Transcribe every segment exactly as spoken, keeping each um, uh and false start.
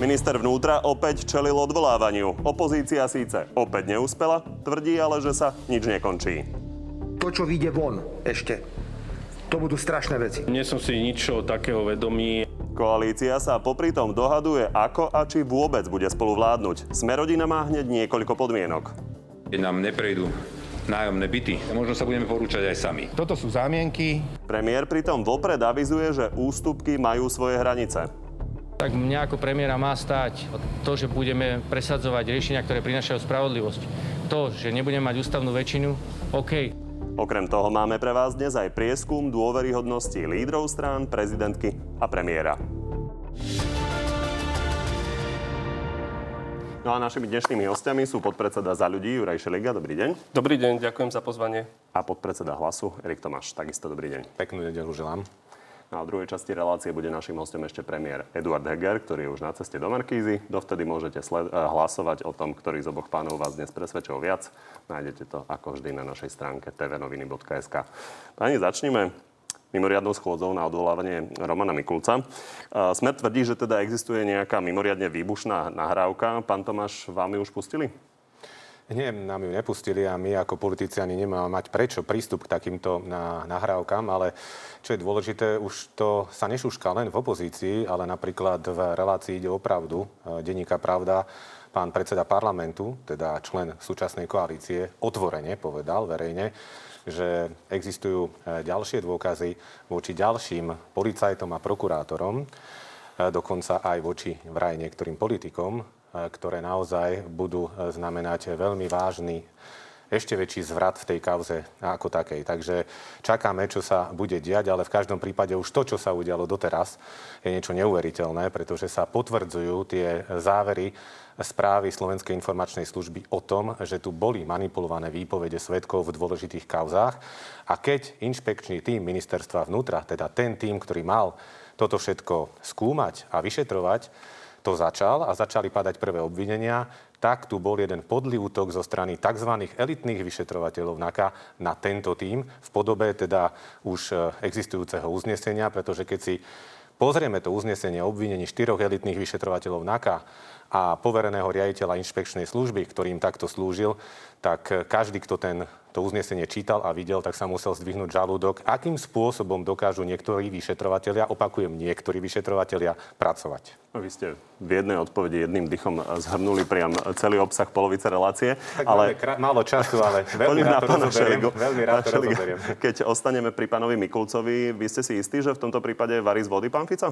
Minister vnútra opäť čelil odvolávaniu. Opozícia síce opäť neúspela, tvrdí ale, že sa nič nekončí. To, čo vyjde von ešte, to budú strašné veci. Nie som si ničo takého vedomý. Koalícia sa popritom dohaduje, ako a či vôbec bude spolu vládnuť. Smer-rodina má hneď niekoľko podmienok. Keď nám neprejdú nájomné byty, možno sa budeme porúčať aj sami. Toto sú zámienky. Premiér pritom vopred avizuje, že ústupky majú svoje hranice. Tak mňa ako premiéra má stáť to, že budeme presadzovať riešenia, ktoré prinášajú spravodlivosť. To, že nebudeme mať ústavnú väčšinu, OK. Okrem toho máme pre vás dnes aj prieskum dôveryhodnosti lídrov strán, prezidentky a premiéra. No a našimi dnešnými hostiami sú podpredseda Za ľudí Juraj Šeliga. Dobrý deň. Dobrý deň, ďakujem za pozvanie. A podpredseda Hlasu Erik Tomáš. Takisto dobrý deň. Peknú nedeľu želám. A v druhej časti relácie bude našim hostom ešte premiér Eduard Heger, ktorý je už na ceste do Markízy. Dovtedy môžete sled- hlasovať o tom, ktorý z oboch pánov vás dnes presvedčil viac. Nájdete to ako vždy na našej stránke tvnoviny bodka es ká. Páni, začnime mimoriadnou schôdzou na odvolávanie Romana Mikulca. Smer tvrdí, že teda existuje nejaká mimoriadne výbušná nahrávka. Pán Tomáš, vám ju už pustili? Nie, nám ju nepustili a my ako politici ani nemáme mať prečo prístup k takýmto nahrávkam, ale čo je dôležité, už to sa nešúška len v opozícii, ale napríklad v relácii Ide o pravdu, Denníka Pravda, pán predseda parlamentu, teda člen súčasnej koalície, otvorene povedal verejne, že existujú ďalšie dôkazy voči ďalším policajtom a prokurátorom, dokonca aj voči vraj niektorým politikom, ktoré naozaj budú znamenať veľmi vážny, ešte väčší zvrat v tej kauze ako takej. Takže čakáme, čo sa bude diať, ale v každom prípade už to, čo sa udialo doteraz, je niečo neuveriteľné, pretože sa potvrdzujú tie závery správy Slovenskej informačnej služby o tom, že tu boli manipulované výpovede svedkov v dôležitých kauzách. A keď inšpekčný tím ministerstva vnútra, teda ten tím, ktorý mal toto všetko skúmať a vyšetrovať, to začal a začali padať prvé obvinenia, tak tu bol jeden podlý útok zo strany tzv. Elitných vyšetrovateľov NAKA na tento tím v podobe teda už existujúceho uznesenia, pretože keď si pozrieme to uznesenie o obvinení štyroch elitných vyšetrovateľov NAKA a povereného riaditeľa inšpekčnej služby, ktorým takto slúžil, tak každý, kto ten, to uznesenie čítal a videl, tak sa musel zdvihnúť žalúdok, akým spôsobom dokážu niektorí vyšetrovatelia, opakujem, niektorí vyšetrovatelia, pracovať. Vy ste v jednej odpovedi jedným dychom zhrnuli priam celý obsah polovice relácie. Tak ale... kr- málo času, ale veľmi rád to rozoberiem. Veľmi rád to rozoberiem. Keď ostaneme pri pánovi Mikulcovi, vy ste si istí, že v tomto prípade varí z vody pán Fico?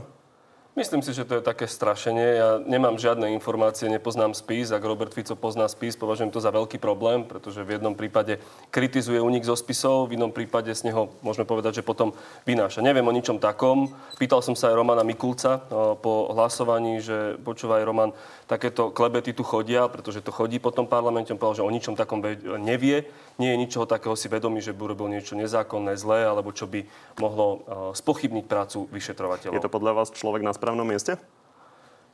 Myslím si, že to je také strašenie. Ja nemám žiadne informácie, nepoznám spis. Ak Robert Fico pozná spis, považujem to za veľký problém, pretože v jednom prípade kritizuje únik zo spisov, v inom prípade z neho môžeme povedať, že potom vynáša. Neviem o ničom takom. Pýtal som sa aj Romana Mikulca po hlasovaní, že počúvaj Roman, takéto klebety tu chodia, pretože to chodí po tom parlamente. On povedal, že o ničom takom nevie. Nie je ničoho takého si vedomý, že by urobil niečo nezákonné, zlé, alebo čo by mohlo spochybniť prácu vyšetrovateľov. Je to podľa vás človek na správnom mieste?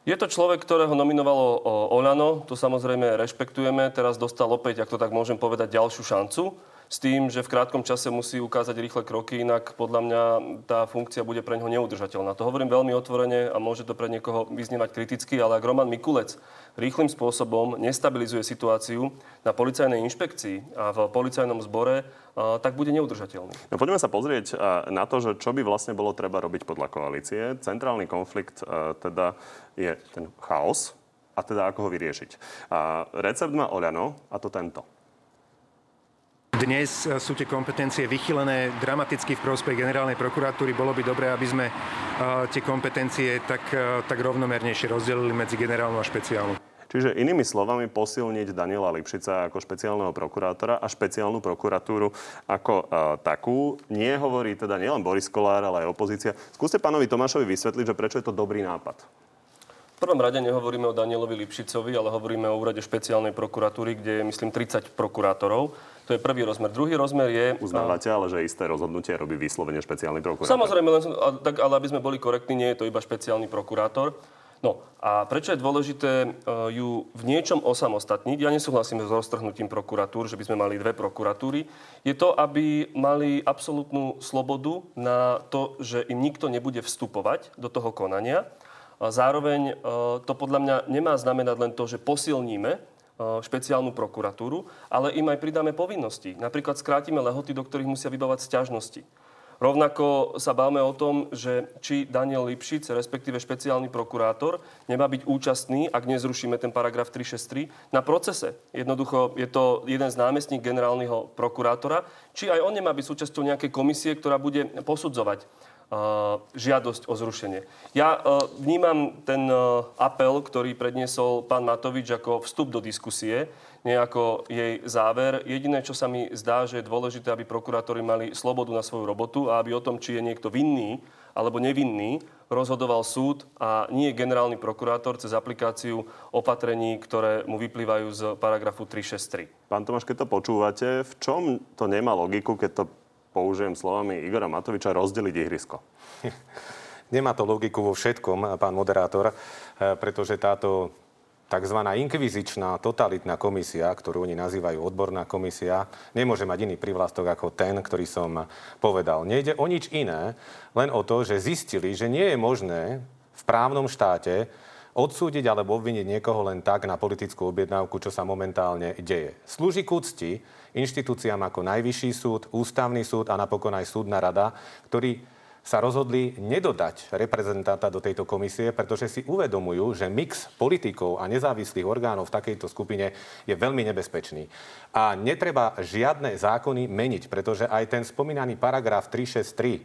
Je to človek, ktorého nominovalo OĽANO, to samozrejme rešpektujeme. Teraz dostal opäť, ak to tak môžem povedať, ďalšiu šancu s tým, že v krátkom čase musí ukázať rýchle kroky, inak podľa mňa tá funkcia bude pre neho neudržateľná. To hovorím veľmi otvorene a môže to pre niekoho vyznievať kriticky, ale ak Roman Mikulec rýchlym spôsobom nestabilizuje situáciu na policajnej inšpekcii a v policajnom zbore, tak bude neudržateľný. No poďme sa pozrieť na to, že čo by vlastne bolo treba robiť podľa koalície. Centrálny konflikt teda je ten chaos a teda ako ho vyriešiť. A recept má OĽaNO a to tento. Dnes sú tie kompetencie vychylené dramaticky v prospech generálnej prokuratúry. Bolo by dobré, aby sme tie kompetencie tak, tak rovnomernejšie rozdelili medzi generálnu a špeciálnu. Čiže inými slovami posilniť Daniela Lipšica ako špeciálneho prokurátora a špeciálnu prokuratúru ako takú. Nie hovorí teda nielen Boris Kollár, ale aj opozícia. Skúste pánovi Tomášovi vysvetliť, že prečo je to dobrý nápad. V prvom rade nehovoríme o Danielovi Lipšicovi, ale hovoríme o úrade špeciálnej prokuratúry, kde je, myslím, tridsať prokurátorov. To je prvý rozmer. Druhý rozmer je... Uznávate, ale že isté rozhodnutie robí vyslovene špeciálny prokurátor. Samozrejme, len, tak, ale aby sme boli korektní, nie je to iba špeciálny prokurátor. No a prečo je dôležité ju v niečom osamostatniť? Ja nesúhlasím s roztrhnutím prokuratúr, že by sme mali dve prokuratúry. Je to, aby mali absolútnu slobodu na to, že im nikto nebude vstupovať do toho konania. Zároveň to podľa mňa nemá znamenať len to, že posilníme špeciálnu prokuratúru, ale im aj pridáme povinnosti. Napríklad skrátime lehoty, do ktorých musia vydávať sťažnosti. Rovnako sa bavme o tom, že či Daniel Lipšic, respektíve špeciálny prokurátor, nemá byť účastný, ak nezrušíme ten paragraf tri šesť tri, na procese. Jednoducho je to jeden z námestník generálneho prokurátora, či aj on nemá byť súčasťou nejakej komisie, ktorá bude posudzovať uh, žiadosť o zrušenie. Ja uh, vnímam ten uh, apel, ktorý predniesol pán Matovič ako vstup do diskusie, nejako jej záver. Jediné, čo sa mi zdá, že je dôležité, aby prokurátori mali slobodu na svoju robotu a aby o tom, či je niekto vinný alebo nevinný, rozhodoval súd a nie generálny prokurátor cez aplikáciu opatrení, ktoré mu vyplývajú z paragrafu tri šesť tri. Pán Tomáš, keď to počúvate, v čom to nemá logiku, keď to použijem slovami Igora Matoviča, rozdeliť ihrisko? Nemá to logiku vo všetkom, pán moderátor, pretože táto takzvaná inkvizičná totalitná komisia, ktorú oni nazývajú odborná komisia, nemôže mať iný prívlastok ako ten, ktorý som povedal. Nejde o nič iné, len o to, že zistili, že nie je možné v právnom štáte odsúdiť alebo obviniť niekoho len tak na politickú objednávku, čo sa momentálne deje. Slúži k úcti inštitúciám ako Najvyšší súd, Ústavný súd a napokon aj Súdna rada, ktorí sa rozhodli nedodať reprezentáta do tejto komisie, pretože si uvedomujú, že mix politikov a nezávislých orgánov v takejto skupine je veľmi nebezpečný. A netreba žiadne zákony meniť, pretože aj ten spomínaný paragraf tri šesť tri,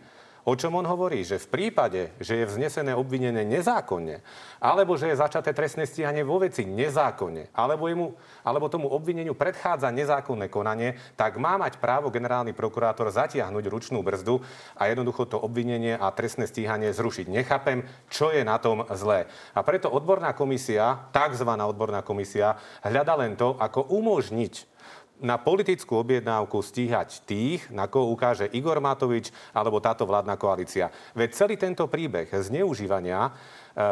o čom on hovorí, že v prípade, že je vznesené obvinenie nezákonne, alebo že je začaté trestné stíhanie vo veci nezákonne, alebo, jemu, alebo tomu obvineniu predchádza nezákonné konanie, tak má mať právo generálny prokurátor zatiahnuť ručnú brzdu a jednoducho to obvinenie a trestné stíhanie zrušiť. Nechápem, čo je na tom zlé. A preto odborná komisia, takzvaná odborná komisia, hľada len to, ako umožniť na politickú objednávku stíhať tých, na koho ukáže Igor Matovič alebo táto vládna koalícia. Veď celý tento príbeh zneužívania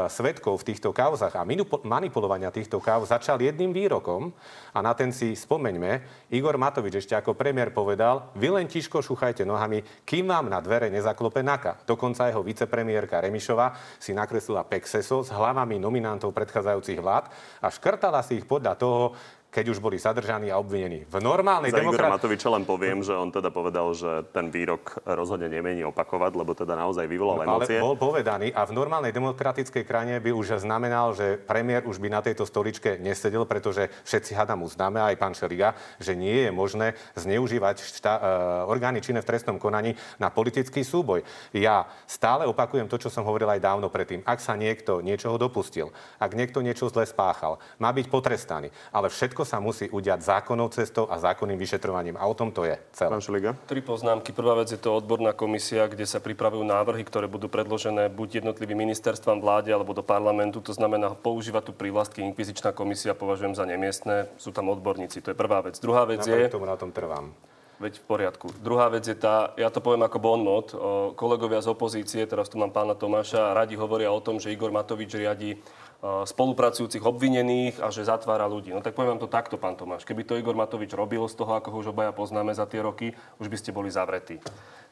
svedkov v týchto kauzach a manipulovania týchto kauz začal jedným výrokom a na ten si spomeňme, Igor Matovič ešte ako premiér povedal, vy len tiško šuchajte nohami, kým vám na dvere nezaklope NAKA. Dokonca jeho vicepremiérka Remišová si nakreslila pexeso s hlavami nominantov predchádzajúcich vlád a škrtala si ich podľa toho, keď už boli zadržaní a obvinení. V normálnej demokracii... Za Igora Matoviča len poviem, že on teda povedal, že ten výrok rozhodne nemení opakovať, lebo teda naozaj vyvolal emócie. Ale bol povedaný a v normálnej demokratickej krajine by už znamenal, že premiér už by na tejto stoličke nesedel, pretože všetci hádam uznáme, aj pán Šeliga, že nie je možné zneužívať šta, e, orgány činné v trestnom konaní na politický súboj. Ja stále opakujem to, čo som hovoril aj dávno predtým. Ak sa niekto niečoho dopustil, ak niekto niečo zle spáchal, má byť potrestaný, ale všetko sa musí udiať zákonnou cestou a zákonným vyšetrovaním. A o tom to je celé. Pán Šeliga? Tri poznámky. Prvá vec je to odborná komisia, kde sa pripravujú návrhy, ktoré budú predložené buď jednotlivým ministerstvom, vláde alebo do parlamentu. To znamená, používať tu prívlastky inkvizičná komisia považujem za nemiestne. Sú tam odborníci. To je prvá vec. Druhá vec je... Napriek tomu na tom trvám. Veď v poriadku. Druhá vec je tá, ja to poviem ako bonmot, kolegovia z opozície, teraz tu mám pána Tomáša, radi hovoria o tom, že Igor Matovič riadi spolupracujúcich obvinených a že zatvára ľudí. No tak poviem vám to takto, pán Tomáš. Keby to Igor Matovič robil z toho, ako ho už obaja poznáme za tie roky, už by ste boli zavretí.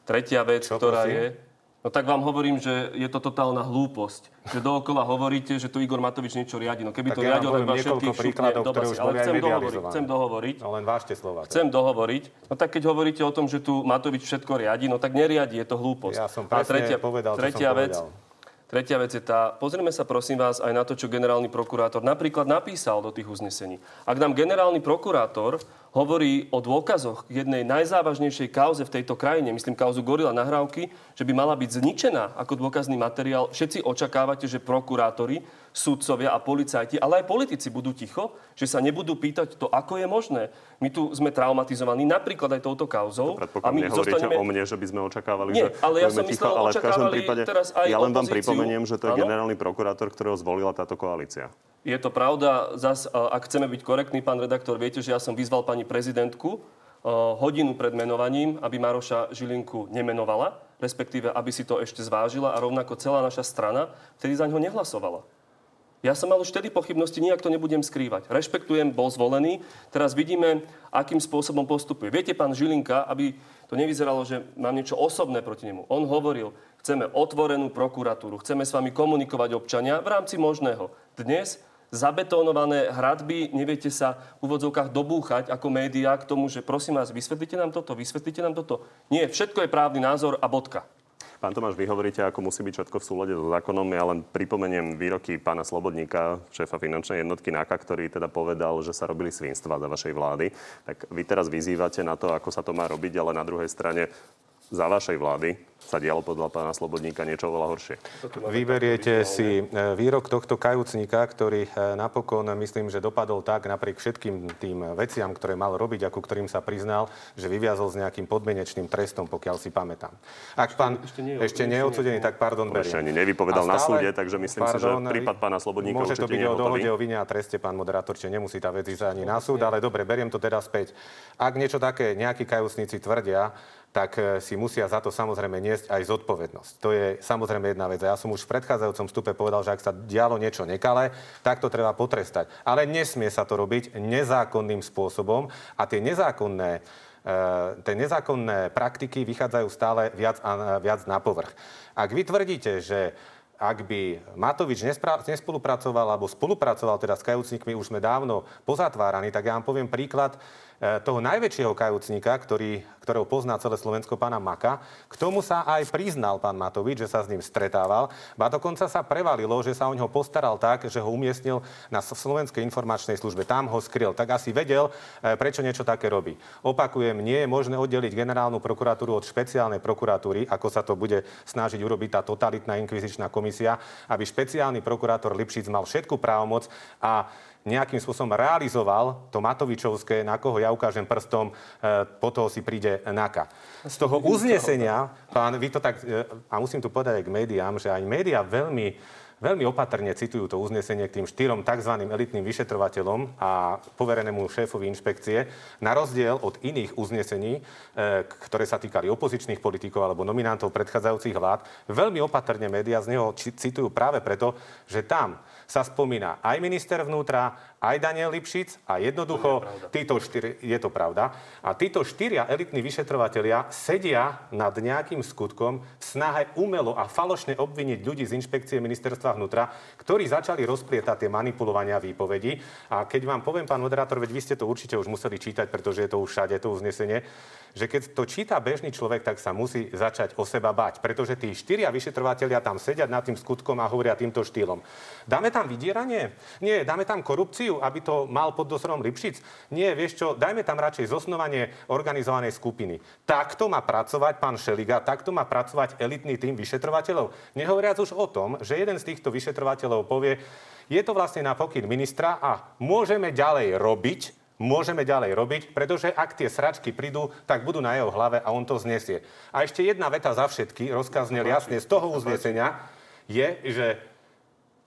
Tretia vec, Čo, ktorá prosím? je... No tak vám hovorím, že je to totálna hlúposť. Že dookola hovoríte, že tu Igor Matovič niečo riadi. No keby tak to ja riadil, tak vám všetkých šupne do basy. Ale chcem dohovoriť, chcem dohovoriť. No len vážte slova. Chcem dohovoriť. No tak keď hovoríte o tom, že tu Matovič všetko riadi, no tak neriadi, je to hlúposť. Ja som presne tretia, povedal, tretia som vec, povedal. Tretia vec je tá, pozrieme sa prosím vás aj na to, čo generálny prokurátor napríklad napísal do tých uznesení. Ak nám generálny prokurátor hovorí o dôkazoch jednej najzávažnejšej kauze v tejto krajine, myslím kauzu Gorilla nahrávky, že by mala byť zničená ako dôkazný materiál, všetci očakávate, že prokurátori, sudcovia a policajti, ale aj politici budú ticho, že sa nebudú pýtať to, ako je možné. My tu sme traumatizovaní napríklad aj touto kauzou. A my nehovoríte zostaneme... o mne, že by sme očakávali, Nie, že ale ja som myslel, ticho, ale v každom prípade ja len vám opozíciu. pripomeniem, že to je ano? generálny prokurátor, ktorého zvolila táto koalícia. Je to pravda, zas, ak chceme byť korektní, pán redaktor, viete, že ja som vyzval pani prezidentku hodinu pred menovaním, aby Maroša Žilinku nemenovala, respektíve aby si to ešte zvážila a rovnako celá naša strana, vtedy za ňo nehlasovala. Ja som mal už vtedy pochybnosti, nijak to nebudem skrývať. Rešpektujem, bol zvolený. Teraz vidíme, akým spôsobom postupuje. Viete, pán Žilinka, aby to nevyzeralo, že mám niečo osobné proti nemu. On hovoril, chceme otvorenú prokuratúru, chceme s vami komunikovať občania v rámci možného. Dnes zabetónované hradby, neviete sa v úvodzovkách dobúchať ako médiá k tomu, že prosím vás, vysvetlite nám toto, vysvetlite nám toto. Nie, všetko je právny názor a bodka. Pán Tomáš, vy hovoríte, ako musí byť všetko v súlade so zákonom. Ja len pripomeniem výroky pána Slobodníka, šéfa finančnej jednotky NAKA, ktorý teda povedal, že sa robili svinstvá za vašej vlády. Tak vy teraz vyzývate na to, ako sa to má robiť, ale na druhej strane za vašej vlády sa dialo podľa pána Slobodníka niečo oveľa horšie. Vyberiete si výrok tohto kajúcnika, ktorý napokon, myslím, že dopadol tak napriek všetkým tým veciam, ktoré mal robiť a ku ktorým sa priznal, že vyviazol s nejakým podmienečným trestom, pokiaľ si pamätám. Ak pán ešte, ešte neodsudený, tak pardon, beriem. Ešte ani nevypovedal na súde, takže myslím si, že prípad pána Slobodníka môže to byť o dohode o vine a treste, pán moderátor, čiže nemusí tá vec ísť ani na súd, ale dobre, beriem to teda späť. Ak niečo také nejakí kajúcnici tvrdia, tak si musia za to samozrejme niesť aj zodpovednosť. To je samozrejme jedna vec. Ja som už v predchádzajúcom vstupe povedal, že ak sa dialo niečo nekalé, tak to treba potrestať. Ale nesmie sa to robiť nezákonným spôsobom a tie nezákonné, tie nezákonné praktiky vychádzajú stále viac a viac na povrch. Ak vy tvrdíte, že ak by Matovič nespra- nespolupracoval alebo spolupracoval teda s kajúcnikmi, už sme dávno pozatváraní, tak ja vám poviem príklad toho najväčšieho kajúcnika, ktorý, ktorého pozná celé Slovensko, pána Maka. K tomu sa aj priznal pán Matovič, že sa s ním stretával. Ba dokonca sa prevalilo, že sa o ňoho postaral tak, že ho umiestnil na Slovenskej informačnej službe. Tam ho skryl. Tak asi vedel, prečo niečo také robí. Opakujem, nie je možné oddeliť generálnu prokuratúru od špeciálnej prokuratúry, ako sa to bude snažiť urobiť tá totalitná inkvizičná komisia, aby špeciálny prokurátor Lipšic mal všetku právomoc a nejakým spôsobom realizoval to Matovičovské, na koho ja ukážem prstom, e, po toho si príde NAKA. Z toho uznesenia, pán, vy to tak, e, a musím tu povedať aj k médiám, že aj médiá veľmi, veľmi opatrne citujú to uznesenie k tým štyrom tzv. Elitným vyšetrovateľom a poverenému šéfovi inšpekcie, na rozdiel od iných uznesení, e, ktoré sa týkali opozičných politikov alebo nominantov predchádzajúcich vlád. Veľmi opatrne médiá z neho či, citujú práve preto, že tam sa spomína aj minister vnútra, aj Daniel Lipšic a jednoducho títo štyri, je to pravda, a títo štyria elitní vyšetrovatelia sedia nad nejakým skutkom v snahe umelo a falošne obviniť ľudí z inšpekcie ministerstva vnútra, ktorí začali rozplietať tie manipulovania výpovedí. A keď vám poviem, pán moderátor, veď vy ste to určite už museli čítať, pretože je to už všade to uznesenie, že keď to číta bežný človek, tak sa musí začať o seba bať, pretože tí štyria vyšetrovatelia tam sedia nad tým skutkom a hovoria týmto štýlom. Dáme tam vydieranie? Nie, dáme tam korupciu, aby to mal pod dozorom Lipšic? Nie, vieš čo, dajme tam radšej zosnovanie organizovanej skupiny. Takto má pracovať pán Šeliga, takto má pracovať elitný tím vyšetrovateľov. Nehovoriac už o tom, že jeden z týchto vyšetrovateľov povie, je to vlastne na pokyn ministra a môžeme ďalej robiť, Môžeme ďalej robiť, pretože ak tie sračky prídu, tak budú na jeho hlave a on to znesie. A ešte jedna veta za všetky, rozkaznel jasne z toho uznesenia, je, že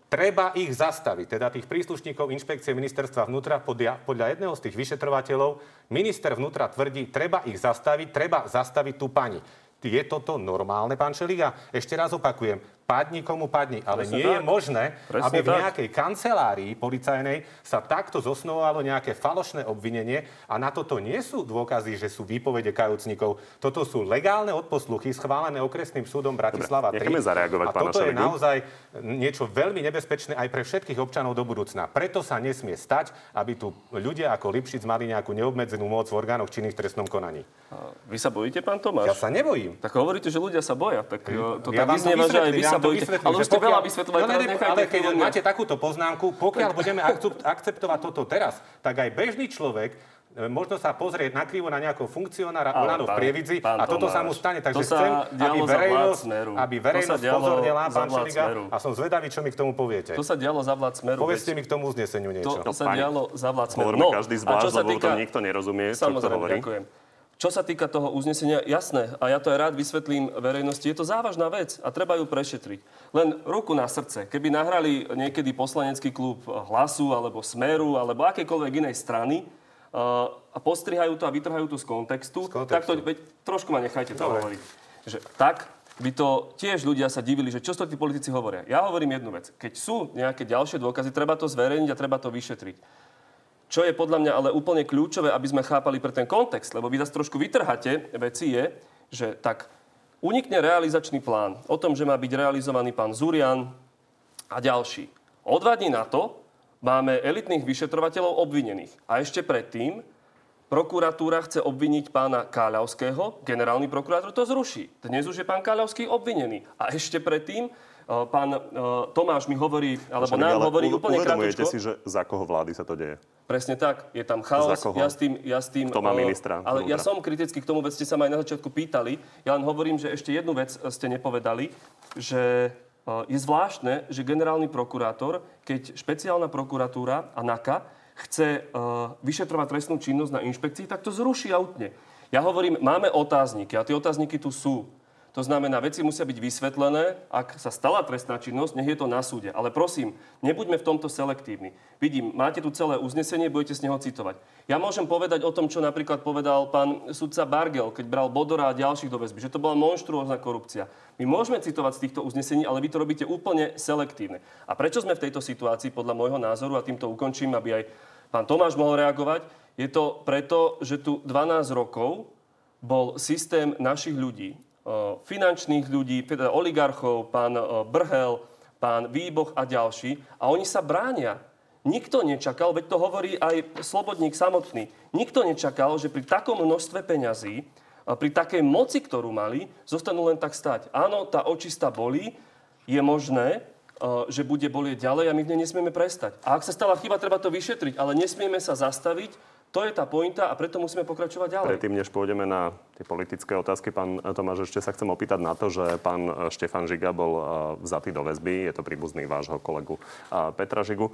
treba ich zastaviť, teda tých príslušníkov inšpekcie ministerstva vnútra. Podľa, podľa jedného z tých vyšetrovateľov minister vnútra tvrdí, treba ich zastaviť, treba zastaviť tú pani. Je toto normálne, pán Šeliga? Ešte raz opakujem, padni komu padni, ale presne nie tak. Je možné, presne aby v nejakej tak. kancelárii policajnej sa takto zosnovalo nejaké falošné obvinenie a na toto nie sú dôkazy, že sú výpovede kajúcnikov. Toto sú legálne odposluchy schválené okresným súdom Bratislava tri. A toto je naozaj niečo veľmi nebezpečné aj pre všetkých občanov do budúcna. Preto sa nesmie stať, aby tu ľudia ako Lipšic mali nejakú neobmedzenú moc v orgánoch činných v trestnom konaní. Vy sa bojíte, pán Tomáš? Ja sa nebojím. Tak hovoríte, že ľudia sa boja. Tak to ja tak vyznieva, že aj vy ja sa bojíte. Ale už ste veľa vysvetľovali. No, ale keď ľudia máte takúto poznámku, pokiaľ budeme akceptovať toto teraz, tak aj bežný človek možno sa pozrieť nakrivo na nejakého funkcionára OĽANO v Prievidzi a toto sa mu stane. Takže chcem, aby verejnosť, aby verejnosť pozornila, pán Šeliga, a som zvedavý, čo mi k tomu poviete. To sa dialo za vlád Smeru. Povedzte mi k tomu uzneseniu niečo. To sa dialo za vlád Smeru. No, každý z vás, lebo to nikto nerozumie, čo to hovorí. Čo sa týka toho uznesenia, jasné, a ja to aj rád vysvetlím verejnosti, je to závažná vec a treba ju prešetriť. Len ruku na srdce, keby nahrali niekedy poslanecký klub Hlasu, alebo Smeru, alebo akékoľvek inej strany, uh, a postrihajú to a vytrhajú to z kontextu, z kontextu. tak to, veď, trošku ma nechajte to hovoriť. Že tak, by to tiež ľudia sa divili, že čo to tí politici hovoria. Ja hovorím jednu vec. Keď sú nejaké ďalšie dôkazy, treba to zverejniť a treba to vyšetriť. Čo je podľa mňa ale úplne kľúčové, aby sme chápali pre ten kontext, lebo vy zase trošku vytrháte veci, je, že tak unikne realizačný plán o tom, že má byť realizovaný pán Zurian a ďalší. O dva dní na to máme elitných vyšetrovateľov obvinených. A ešte predtým prokuratúra chce obviniť pána Káľavského, generálny prokurátor to zruší. Dnes už je pán Káľavský obvinený. A ešte predtým pán Tomáš mi hovorí, alebo Žaný, nám ale hovorí u, úplne krátko. Uvedomujete si, že za koho vlády sa to deje? Presne tak. Je tam chaos. Ja s tým... Ja s tým Kto má ministra? Ale vnútra. Ja som kritický k tomu, veď ste sa ma aj na začiatku pýtali. Ja len hovorím, že ešte jednu vec ste nepovedali, že je zvláštne, že generálny prokurátor, keď špeciálna prokuratúra a NAKA chce uh, vyšetrovať trestnú činnosť na inšpekcii, tak to zruší a utne. Ja hovorím, máme otázniky a tie otázniky tu sú. To znamená, veci musia byť vysvetlené, ak sa stala trestná činnosť, nech je to na súde. Ale prosím, nebuďme v tomto selektívni. Vidím, máte tu celé uznesenie, budete z neho citovať. Ja môžem povedať o tom, čo napríklad povedal pán sudca Bargel, keď bral Bodora a ďalších do väzby, že to bola monštruózna korupcia. My môžeme citovať z týchto uznesení, ale vy to robíte úplne selektívne. A prečo sme v tejto situácii, podľa môjho názoru, a týmto ukončím, aby aj pán Tomáš mohol reagovať, je to preto, že tu dvanásť rokov bol systém našich ľudí, finančných ľudí, teda oligarchov, pán Brhel, pán Výboch a ďalší, a oni sa bránia. Nikto nečakal, veď to hovorí aj Slobodník samotný, nikto nečakal, že pri takom množstve peňazí, pri takej moci, ktorú mali, zostanú len tak stať. Áno, tá očista bolí, je možné, že bude bolieť ďalej a my v nej nesmieme prestať. A ak sa stala chyba, treba to vyšetriť, ale nesmieme sa zastaviť. To je tá pointa a preto musíme pokračovať ďalej. Predtým, než pôjdeme na tie politické otázky, pán Tomáš, ešte sa chcem opýtať na to, že pán Štefan Žiga bol vzatý do väzby. Je to príbuzný vášho kolegu Petra Žigu.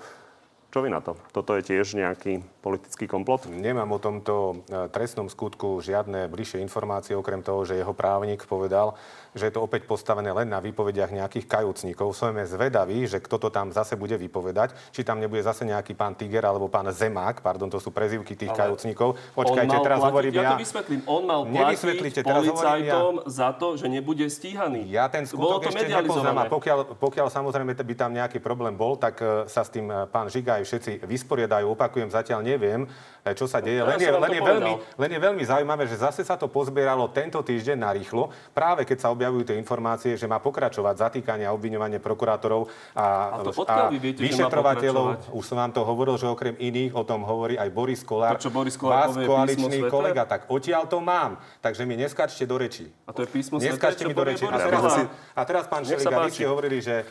Čo vy na to? Toto je tiež nejaký politický komplot? Nemám o tomto trestnom skutku žiadne bližšie informácie, okrem toho, že jeho právnik povedal, že je to opäť postavené len na výpovediach nejakých kajúcnikov. Som zvedavý, že kto to tam zase bude vypovedať, či tam nebude zase nejaký pán Tiger alebo pán Zemák, pardon, to sú prezývky tých Ale kajúcnikov. Počkajte, teraz platiť, hovorím ja. Ja to vysvetlím. On mal platiť policajtom ja. za to, že nebude stíhaný. Ja ten skutok ešte nepoznám. Pokiaľ, pokiaľ samozrejme by tam nejaký problém bol, tak sa s tým pán Žiga všetci vysporiadajú. Opakujem, zatiaľ neviem, čo sa deje. Len je, len, je veľmi, len je veľmi zaujímavé, že zase sa to pozbieralo tento týždeň narýchlo, práve keď sa objavujú tie informácie, že má pokračovať zatýkanie a obviňovanie prokurátorov a, a, a viete, vyšetrovateľov. Už som vám to hovoril, že okrem iných o tom hovorí aj Boris Kollár. To, čo Boris Kollár vás, koaličný kolega, tak odtiaľ to mám. Takže mi neskačte do rečí. A to je písmo sveté, do rečí. A teraz, si, a teraz pán Šeliga, vy ste hovorili, že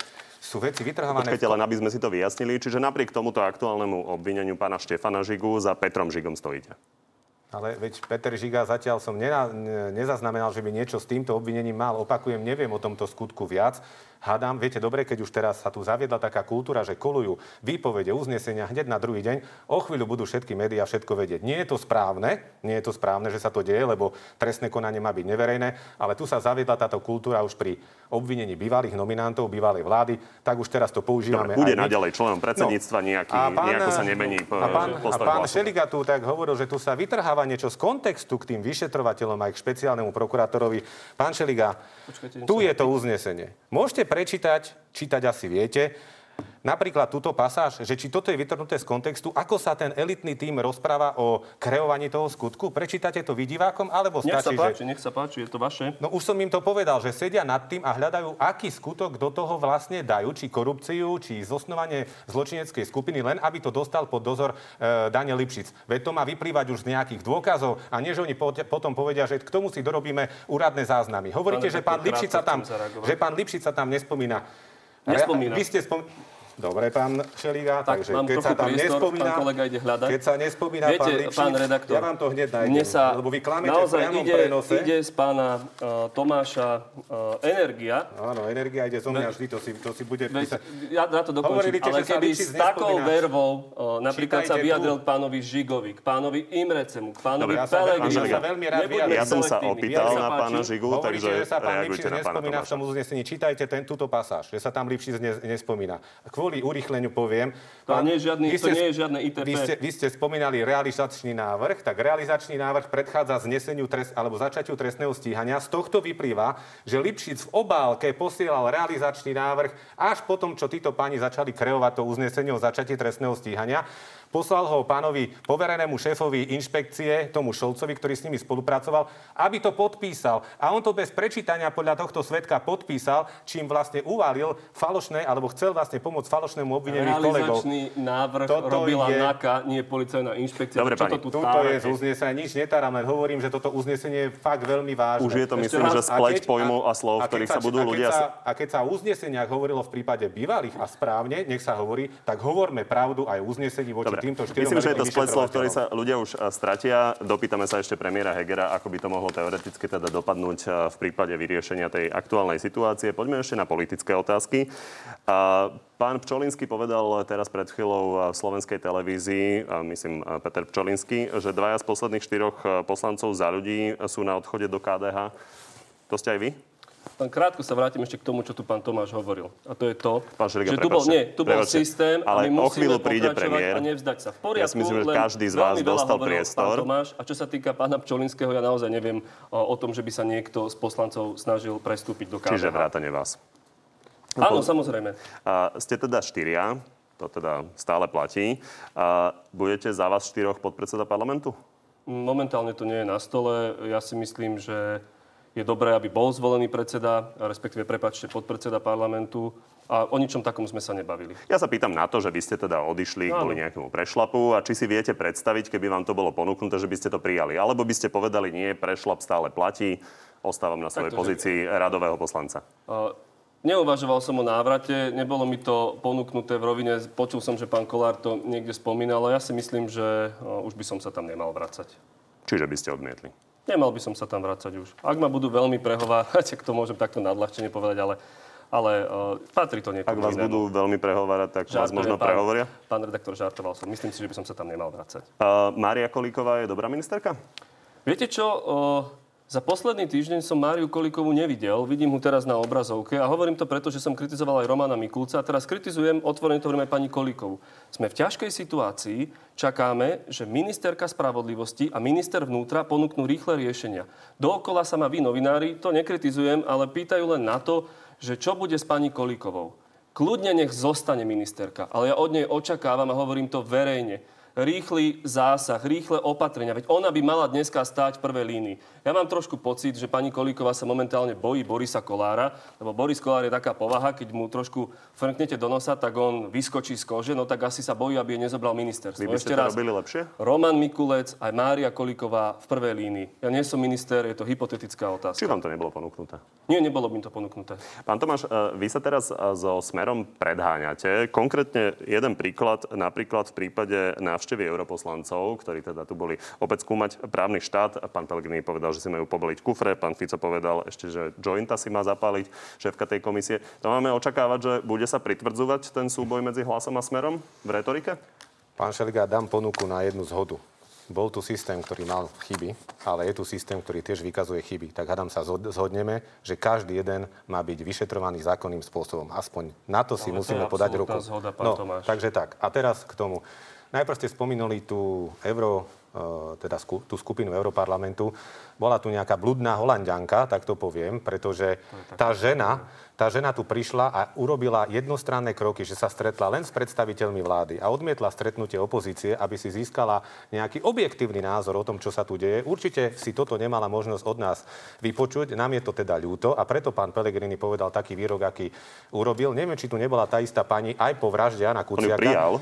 sú veci vytrhávané. Počkajte, len aby sme si to vyjasnili. Čiže napriek tomuto aktuálnemu obvineniu pána Štefana Žigu za Petrom Žigom stojíte. Ale veď Peter Žiga zatiaľ som nena, nezaznamenal, že by niečo s týmto obvinením mal. Opakujem, neviem o tomto skutku viac. Hádam, viete dobre, keď už teraz sa tu zaviedla taká kultúra, že kolujú výpovede, uznesenia hneď na druhý deň, o chvíľu budú všetky médiá všetko vedieť. Nie je to správne, nie je to správne, že sa to deje, lebo trestné konanie má byť neverejné, ale tu sa zaviedla táto kultúra už pri obvinení bývalých nominantov, bývalej vlády, tak už teraz to používame. Dobre, bude naďalej členom predsedníctva, no, nejaký, pán, nejako sa nemení postoj. A pán, a pán Šeliga tu tak hovoril, že tu sa vytrháva niečo z kontextu k tým vyšetrovateľom a k špeciálnemu prokurátorovi. Pán Šeliga, Počkajte, tu je to uznesenie. Môžete prečítať, čítať asi viete, napríklad túto pasáž, že či toto je vytrhnuté z kontextu, ako sa ten elitný tím rozpráva o kreovaní toho skutku, prečítate to vy divákom, alebo stačí, že... Nech sa páči, že... nech sa páči, je to vaše. No už som im to povedal, že sedia nad tým a hľadajú, aký skutok do toho vlastne dajú, či korupciu, či zosnovanie zločineckej skupiny, len aby to dostal pod dozor e, Daniel Lipšic. Veď to má vyplývať už z nejakých dôkazov a nie, že oni po, potom povedia, že k tomu si dorobíme úradné záznamy. Hovoríte, že pán, Lipšic sa tam, že pán Lipšic sa tam nespomína. Nespomína. Vy ste spom... Dobre, pán Šeliga, tak, takže keď sa tam priestor, nespomína, keď sa nespomína Viete, pán Lipšic, pán redaktor, ja vám to hneď nájdem, lebo vy klamete v priamom ide, prenose. Ide z pána uh, Tomáša uh, energia. Áno, energia ide zo mňa vždy, to si, to si bude písať. Ja na to dokončím, ale keby s takou vervou uh, napríklad Čítajte sa vyjadril k pánovi Žigovi, k pánovi Imrecemu, k pánovi Pellegrinimu. Ja som sa opýtal na pána Žigu, takže reagujte na pána Tomáša. Hovoríte, že sa pán Lipšic nespomína v tom uznesení. Čítajte túto pasáž, že sa tam Lipšic nespomína. kvôli urýchleniu poviem. To pán, nie je žiadny, ste, to nie je žiadne í té pé. Vy ste, vy ste spomínali realizačný návrh, tak realizačný návrh predchádza zneseniu trest, alebo začiatiu trestného stíhania. Z tohto vyplýva, že Lipšic v obálke posielal realizačný návrh až po tom, čo títo páni začali kreovať to uznesenie o začiatí trestného stíhania. Poslal ho pánovi poverenému šéfovi inšpekcie, tomu Šolcovi, ktorý s nimi spolupracoval, aby to podpísal. A on to bez prečítania podľa tohto svedka podpísal, čím vlastne uvalil falošné, alebo chcel vlastne pomôcť falošnému obvineniu kolegov. Realizačný návrh toto robila je... NAKA, nie policajná inšpekcia. Dobre, čo pani, to tu tára? Tuto je z uznesenia, nič netáram, len hovorím, že toto uznesenie je fakt veľmi vážne. Už je to, myslím, že spleť pojmov a slov, v ktorých sa budú ľudia... A keď sa, a keď sa o uzneseniach hovorilo v prípade bývalých a správne, nech sa hovorí, tak hovorme pravdu aj uznesení voči. Dobre. Myslím, že je to splet slov, ktorý sa ľudia už stratia. Dopýtame sa ešte premiéra Hegera, ako by to mohlo teoreticky teda dopadnúť v prípade vyriešenia tej aktuálnej situácie. Poďme ešte na politické otázky. Pán Pčolinský povedal teraz pred chvíľou v slovenskej televízii, myslím Peter Pčolinský, že dvaja z posledných štyroch poslancov Za ľudí sú na odchode do ká dé há. To ste aj vy? Pán, krátko sa vrátim ešte k tomu, čo tu pán Tomáš hovoril. A to je to, pán Žiga, že tu bol, nie, tu bol systém, ale a my musíme pokračovať a nevzdať sa. V poriadku, ja si myslím, že každý z vás dostal priestor. Tomáš, a čo sa týka pána Pčolinského, ja naozaj neviem o, o tom, že by sa niekto z poslancov snažil prestúpiť do ká dé há. Čiže vrátane vás. Áno, po... samozrejme. A ste teda štyria, to teda stále platí. A budete za vás štyroch podpredseda parlamentu? Momentálne to nie je na stole. Ja si myslím, že... je dobré, aby bol zvolený predseda, respektíve, prepáčte, podpredseda parlamentu. A o ničom takom sme sa nebavili. Ja sa pýtam na to, že vy ste teda odišli no, kvôli nejakému prešlapu a či si viete predstaviť, keby vám to bolo ponúknuté, že by ste to prijali. Alebo by ste povedali, nie, prešlap stále platí, ostávam na svojej pozícii že... radového poslanca. Uh... Neuvažoval som o návrate, nebolo mi to ponúknuté v rovine. Počul som, že pán Kollár to niekde spomínal, ale ja si myslím, že už by som sa tam nemal vracať. Čiže by ste odmietli? Nemal by som sa tam vracať už. Ak ma budú veľmi prehovárať, ak to môžem takto nadľahčene povedať, ale, ale uh, patrí to niekomu. Ak vás inému. Budú veľmi prehovárať, tak Žartujem, vás možno pán, prehovoria? Pán redaktor, žartoval som. Myslím si, že by som sa tam nemal vracať. Uh, Mária Kolíková je dobrá ministerka? Viete čo... Uh, Za posledný týždeň som Máriu Kolíkovú nevidel, vidím ho teraz na obrazovke a hovorím to preto, že som kritizoval aj Romana Mikulca a teraz kritizujem, otvorene to hovorím aj pani Kolíkovú. Sme v ťažkej situácii, čakáme, že ministerka spravodlivosti a minister vnútra ponúknú rýchle riešenia. Dookola sa ma vy, novinári, to nekritizujem, ale pýtajú len na to, že čo bude s pani Kolíkovou. Kľudne nech zostane ministerka, ale ja od nej očakávam a hovorím to verejne. Rýchly zásah, rýchle opatrenia. Veď ona by mala dneska stáť v prvej línii. Ja mám trošku pocit, že pani Kolíková sa momentálne bojí Borisa Kollára, lebo Boris Kollár je taká povaha, keď mu trošku frknete do nosa, tak on vyskočí z kože, no tak asi sa bojí, aby je nezobral ministerstvo. Vy by ste to robili lepšie? Roman Mikulec, aj Mária Kolíková v prvej línii. Ja nie som minister, je to hypotetická otázka. Či vám to nebolo ponúknuté? Nie, nebolo by to ponúknuté. Pán Tomáš, vy sa teraz so Smerom predháňate. Konkrétne jeden príklad, napríklad v prípade na návštevy europoslancov, ktorí teda tu boli opäť skúmať právny štát. Pán Pellegrini povedal, že si majú pobaliť kufre. Pán Fico povedal ešte, že jointa si má zapáliť, šéfka tej komisie. To máme očakávať, že bude sa pritvrdzovať ten súboj medzi Hlasom a Smerom v retorike? Pán Šeliga, dám ponuku na jednu zhodu. Bol tu systém, ktorý mal chyby, ale je tu systém, ktorý tiež vykazuje chyby. Tak hádam sa zhodneme, že každý jeden má byť vyšetrovaný zákonným spôsobom. Aspoň na to si ale musíme to podať ruku. Zhoda, no, takže tak. A teraz k tomu. Najprv ste spomínali tú, euro, teda tú skupinu Europarlamentu. Bola tu nejaká bludná Holanďanka, tak to poviem, pretože tá žena, tá žena tu prišla a urobila jednostranné kroky, že sa stretla len s predstaviteľmi vlády a odmietla stretnutie opozície, aby si získala nejaký objektívny názor o tom, čo sa tu deje. Určite si toto nemala možnosť od nás vypočuť. Nám je to teda ľúto a preto pán Pellegrini povedal taký výrok, aký urobil. Neviem, či tu nebola tá istá pani aj po vražde Jána Kuciaka.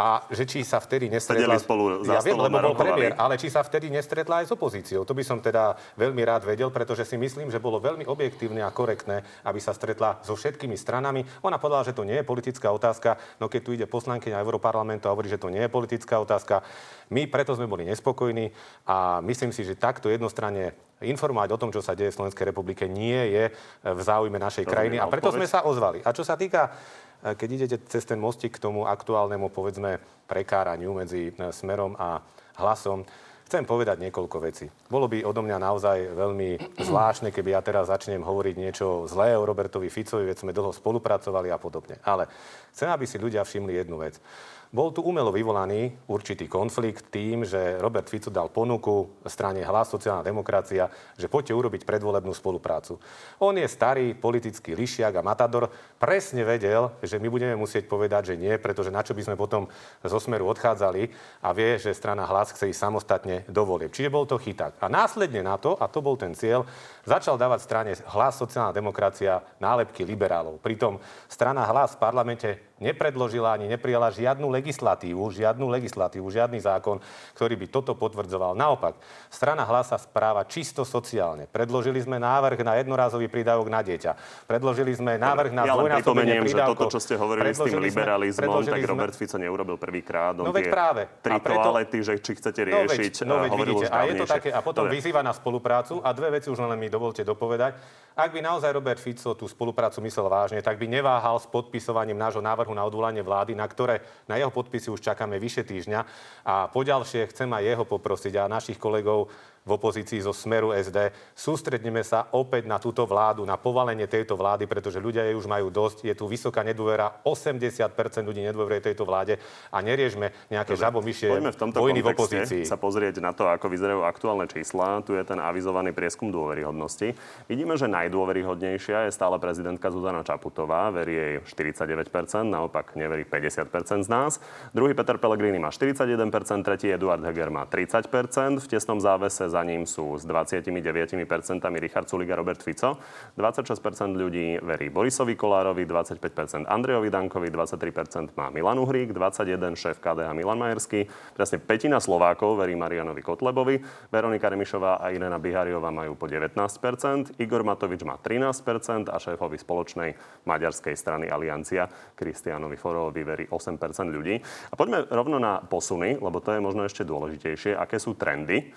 A že či sa vtedy nestretla... Spolu ja viem, lebo bol premiér, ale či sa vtedy nestretla aj s opozíciou. To by som teda veľmi rád vedel, pretože si myslím, že bolo veľmi objektívne a korektné, aby sa stretla so všetkými stranami. Ona povedala, že to nie je politická otázka, no keď tu ide poslankyňa Europarlamentu a hovorí, že to nie je politická otázka. My preto sme boli nespokojní a myslím si, že takto jednostranne informovať o tom, čo sa deje v Slovenskej republike, nie je v záujme našej to krajiny a preto sme sa ozvali. A čo sa týka keď idete cez ten mostík k tomu aktuálnemu, povedzme, prekáraniu medzi Smerom a Hlasom, Chcem povedať niekoľko vecí. Bolo by odo mňa naozaj veľmi zvláštne, keby ja teraz začnem hovoriť niečo zlé o Robertovi Ficovi, veď sme dlho spolupracovali a podobne. Ale chcem, aby si ľudia všimli jednu vec. Bol tu umelo vyvolaný určitý konflikt tým, že Robert Fico dal ponuku strane Hlas, sociálna demokracia, že poďte urobiť predvolebnú spoluprácu. On je starý politický lišiak a matador, presne vedel, že my budeme musieť povedať, že nie, pretože na čo by sme potom zo Smeru odchádzali, a vie, že strana Hlas chce ísť samostatne do volieb. Čiže bol to chyták. A následne na to, a to bol ten cieľ, začal dávať strane Hlas, sociálna demokracia nálepky liberálov. Pritom strana Hlas v parlamente nepredložila ani neprijala žiadnu legislatívu, žiadnu legislatívu, žiadny zákon, ktorý by toto potvrdzoval. Naopak, strana Hlas sa správa čisto sociálne. Predložili sme návrh na jednorázový prídavok na dieťa. Predložili sme návrh na dvojnásobenie prídavkov. Ja len pripomeniem, že toto, čo ste hovorili s tým liberalizmom, tak Robert Fico neurobil prvýkrát. No veď práve. Tri toalety, že či chcete riešiť. No veď, no veď vidíte, a je to také, a potom Dobre. vyzýva na spoluprácu. A dve veci už len mi dovolte dopovedať. Ak by naozaj Robert Fico tú spoluprácu myslel vážne, tak by neváhal s podpisovaním nášho návrhu na odvolanie vlády, na ktoré na jeho podpisy už čakáme vyše týždňa. A poďalšie chcem aj jeho poprosiť a našich kolegov v opozícii zo Smeru es dé. Sústredneme sa opäť na túto vládu, na povalenie tejto vlády, pretože ľudia jej už majú dosť. Je tu vysoká nedôvera, osemdesiat percent ľudí nedôveruje tejto vláde, a neriešme nejaké žabomyšie vojny v opozícii. Sa pozrieť na to, ako vyzerajú aktuálne čísla. Tu je ten avizovaný prieskum dôveryhodnosti. Vidíme, že najdôveryhodnejšia je stále prezidentka Zuzana Čaputová, verí jej štyridsaťdeväť percent, naopak neverí päťdesiat percent z nás. Druhý Peter Pellegrini má štyridsaťjeden percent, tretí Eduard Heger má tridsať percent. V tesnom závese za ním sú s dvadsaťdeväť percent Richard Sulík a Robert Fico. dvadsaťšesť percent ľudí verí Borisovi Kollárovi, dvadsaťpäť percent Andrejovi Dankovi, dvadsaťtri percent má Milan Uhrík, dvadsaťjeden percent šéf ká dé há Milan Majerský. Presne pätina Slovákov verí Marianovi Kotlebovi. Veronika Remišová a Irena Bihariová majú po devätnásť percent. Igor Matovič má trinásť percent a šéfovi spoločnej maďarskej strany Aliancia Kristiánovi Forovi verí osem percent ľudí. A poďme rovno na posuny, lebo to je možno ešte dôležitejšie, aké sú trendy.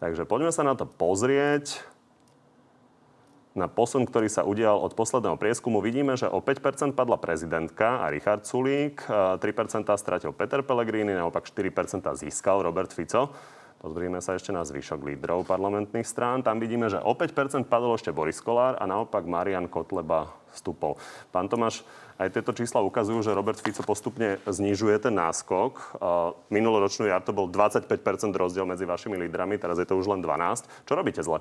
Takže poďme sa na to pozrieť. Na posun, ktorý sa udial od posledného prieskumu, vidíme, že o päť percent padla prezidentka a Richard Sulík, tri percent stratil Peter Pellegrini, naopak štyri percent získal Robert Fico. Pozrime sa ešte na zvyšok lídrov parlamentných strán. Tam vidíme, že o päť percent padol ešte Boris Kollár a naopak Marian Kotleba vstúpol. Pán Tomáš, aj tieto čísla ukazujú, že Robert Fico postupne znižuje ten náskok. Minuloročnú jar to bol dvadsaťpäť percent rozdiel medzi vašimi lídrami, teraz je to už len dvanásť. Čo robíte zle?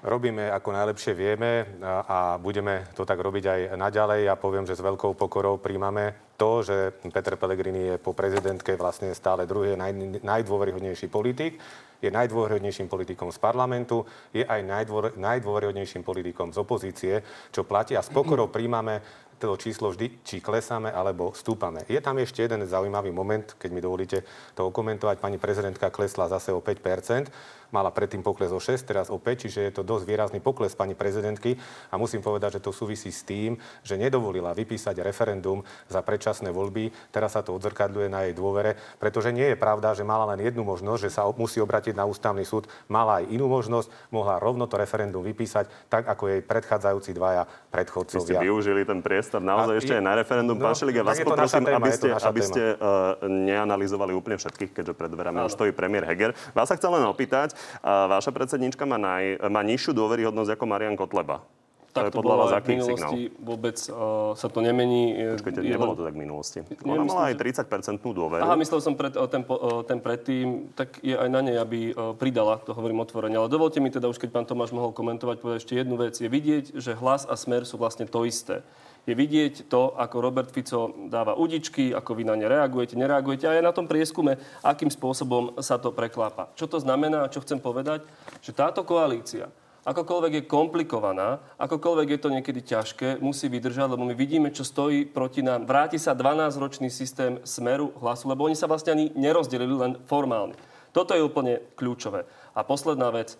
Robíme, ako najlepšie vieme, a budeme to tak robiť aj naďalej. Ja poviem, že s veľkou pokorou príjmame to, že Peter Pellegrini je po prezidentke vlastne stále druhý naj, najdôveryhodnejší politik. Je najdôveryhodnejším politikom z parlamentu, je aj najdôver, najdôveryhodnejším politikom z opozície, čo platí, a s pokorou príjmame to číslo vždy, či klesáme, alebo stúpame. Je tam ešte jeden zaujímavý moment, keď mi dovolíte to okomentovať. Pani prezidentka klesla zase o päť percent, mala predtým pokles o šesť percent, teraz o päť percent, čiže je to dosť výrazný pokles pani prezidentky a musím povedať, že to súvisí s tým, že nedovolila vypísať referendum za predčasné voľby. Teraz sa to odzrkadľuje na jej dôvere, pretože nie je pravda, že mala len jednu možnosť, že sa musí obrátiť na ústavný súd, mala aj inú možnosť, mohla rovno to referendum vypísať, tak ako jej predchádzajúci dvaja predchodcovia. Vy ste využili ten priestor naozaj a ešte je, na referendum. No, pán Šeliga, vás poprosím, téma, aby ste, aby ste uh, neanalyzovali úplne všetkých, keďže pred dverami už stojí premiér Heger. Vás sa chcem len opýtať, uh, vaša predsedníčka má, naj, má nižšiu dôveryhodnosť ako Marian Kotleba. Tak to, to bolo aj v minulosti, signál? Vôbec uh, sa to nemení. Počkajte, je, nebolo to tak v minulosti. Ona mala aj tridsať percentnú dôveru. Aha, myslel som pred, ten, ten predtým, tak je aj na nej, aby pridala, to hovorím otvorene. Ale dovolte mi teda už, keď pán Tomáš mohol komentovať, povedať ešte jednu vec. Je vidieť, že Hlas a Smer sú vlastne to isté. Je vidieť to, ako Robert Fico dáva udičky, ako vy na ne reagujete, nereagujete, a aj na tom prieskume, akým spôsobom sa to preklápa. Čo to znamená a čo chcem povedať? Že táto koalícia, akokoľvek je komplikovaná, akokoľvek je to niekedy ťažké, musí vydržať, lebo my vidíme, čo stojí proti nám. Vráti sa dvanásťročný systém Smeru, Hlasu, lebo oni sa vlastne ani nerozdelili, len formálne. Toto je úplne kľúčové. A posledná vec.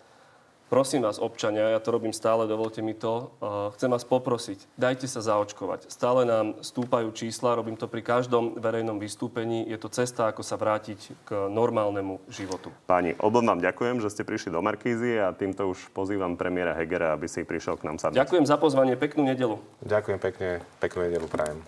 Prosím vás, občania, ja to robím stále, dovolte mi to, uh, chcem vás poprosiť, dajte sa zaočkovať. Stále nám stúpajú čísla, robím to pri každom verejnom vystúpení. Je to cesta, ako sa vrátiť k normálnemu životu. Páni, obom vám ďakujem, že ste prišli do Markízy, a týmto už pozývam premiéra Hegera, aby si prišiel k nám sadnúť. Ďakujem za pozvanie, peknú nedeľu. Ďakujem pekne, peknú nedeľu prajem.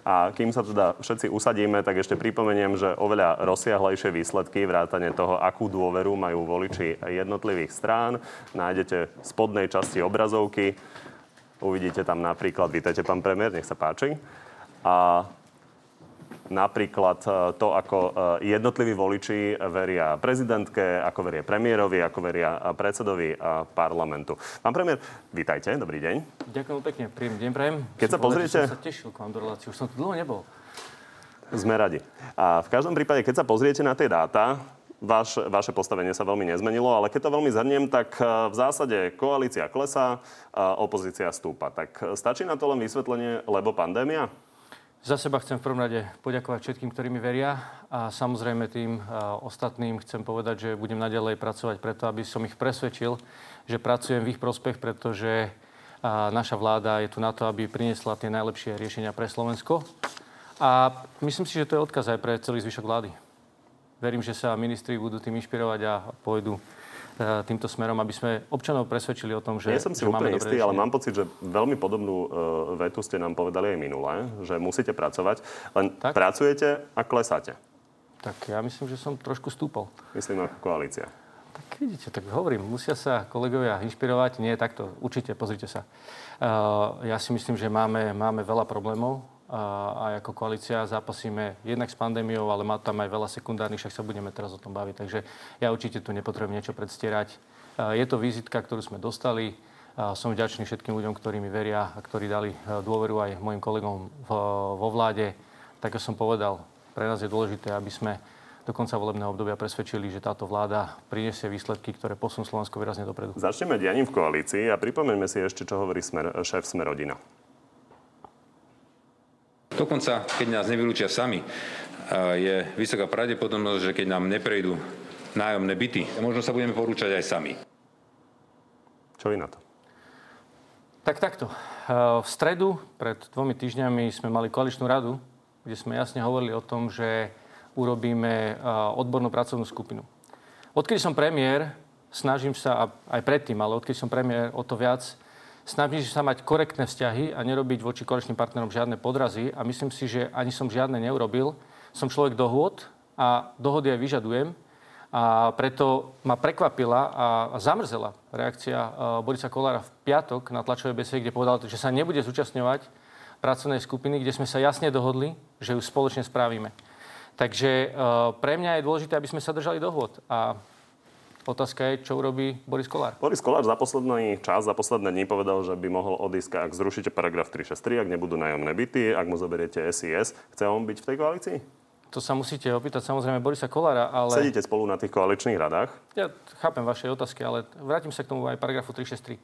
A kým sa teda všetci usadíme, tak ešte pripomeniem, že oveľa rozsiahlejšie výsledky vrátane toho, akú dôveru majú voliči jednotlivých strán, nájdete v spodnej časti obrazovky. Uvidíte tam napríklad, vítajte pán premiér, nech sa páči. A napríklad to, ako jednotliví voliči veria prezidentke, ako veria premiérovi, ako veria predsedovi parlamentu. Pán premiér, vítajte, dobrý deň. Ďakujem pekne, príjemný deň prajem. Keď som sa pozriete... Povedal, som sa tešil k vám do relácie, už som tu dlho nebol. Sme radi. A v každom prípade, keď sa pozriete na tie dáta, vaš, vaše postavenie sa veľmi nezmenilo, ale keď to veľmi zhrniem, tak v zásade koalícia klesá, opozícia stúpa. Tak stačí na to len vysvetlenie, lebo pandémia? Za seba chcem v prvom rade poďakovať všetkým, ktorí mi veria a samozrejme tým a ostatným chcem povedať, že budem naďalej pracovať preto, aby som ich presvedčil, že pracujem v ich prospech, pretože naša vláda je tu na to, aby priniesla tie najlepšie riešenia pre Slovensko. A myslím si, že to je odkaz aj pre celý zvyšok vlády. Verím, že sa ministri budú tým inšpirovať a pôjdu týmto smerom, aby sme občanov presvedčili o tom, že, ja som si že máme dobré istý, ale mám pocit, že veľmi podobnú vetu ste nám povedali aj minulé, že musíte pracovať, len tak? Pracujete a klesáte. Tak ja myslím, že som trošku stúpol. Myslím ako koalícia. Tak vidíte, tak hovorím, musia sa kolegovia inšpirovať. Nie, takto, určite, pozrite sa. Ja si myslím, že máme, máme veľa problémov a ako koalícia zápasíme jednak s pandémiou, ale má tam aj veľa sekundárnych, však sa budeme teraz o tom baviť. Takže ja určite tu nepotrebujem niečo predstierať. Je to vizitka, ktorú sme dostali. Som vďačný všetkým ľuďom, ktorí mi veria a ktorí dali dôveru aj mojim kolegom vo vláde. Tak, ako som povedal, pre nás je dôležité, aby sme do konca volebného obdobia presvedčili, že táto vláda prinesie výsledky, ktoré posunú Slovensko výrazne dopredu. Začneme dianím v koalícii a pripomeňme si ešte, čo hovorí smer, šéf Smer-rodina. Dokonca, keď nás nevylúčia sami, je vysoká pravdepodobnosť, že keď nám neprejdú nájomné byty, možno sa budeme porúčať aj sami. Čo vy na to? Tak takto. V stredu, pred dvomi týždňami, sme mali koaličnú radu, kde sme jasne hovorili o tom, že urobíme odbornú pracovnú skupinu. Odkedy som premiér, snažím sa, aj predtým, ale odkedy som premiér, o to viac... Snažím sa mať korektné vzťahy a nerobiť voči koaličným partnerom žiadne podrazy a myslím si, že ani som žiadne neurobil. Som človek dohôd a dohody aj vyžadujem a preto ma prekvapila a zamrzela reakcia Borisa Kollára v piatok na tlačovej besede, kde povedal, že sa nebude zúčastňovať pracovnej skupiny, kde sme sa jasne dohodli, že ju spoločne spravíme. Takže pre mňa je dôležité, aby sme sa držali dohôd a otázka je, čo urobí Boris Kollár. Boris Kollár za posledný čas, za posledné dni povedal, že by mohol odísť, ak zrušíte paragraf tri šesť tri, ak nebudú nájomné byty, ak mu zoberiete es í es. Chce on byť v tej koalícii? To sa musíte opýtať samozrejme Borisa Kollára, ale... Sedíte spolu na tých koaličných radách? Ja chápem vaše otázky, ale vrátim sa k tomu aj paragrafu tri šesť tri.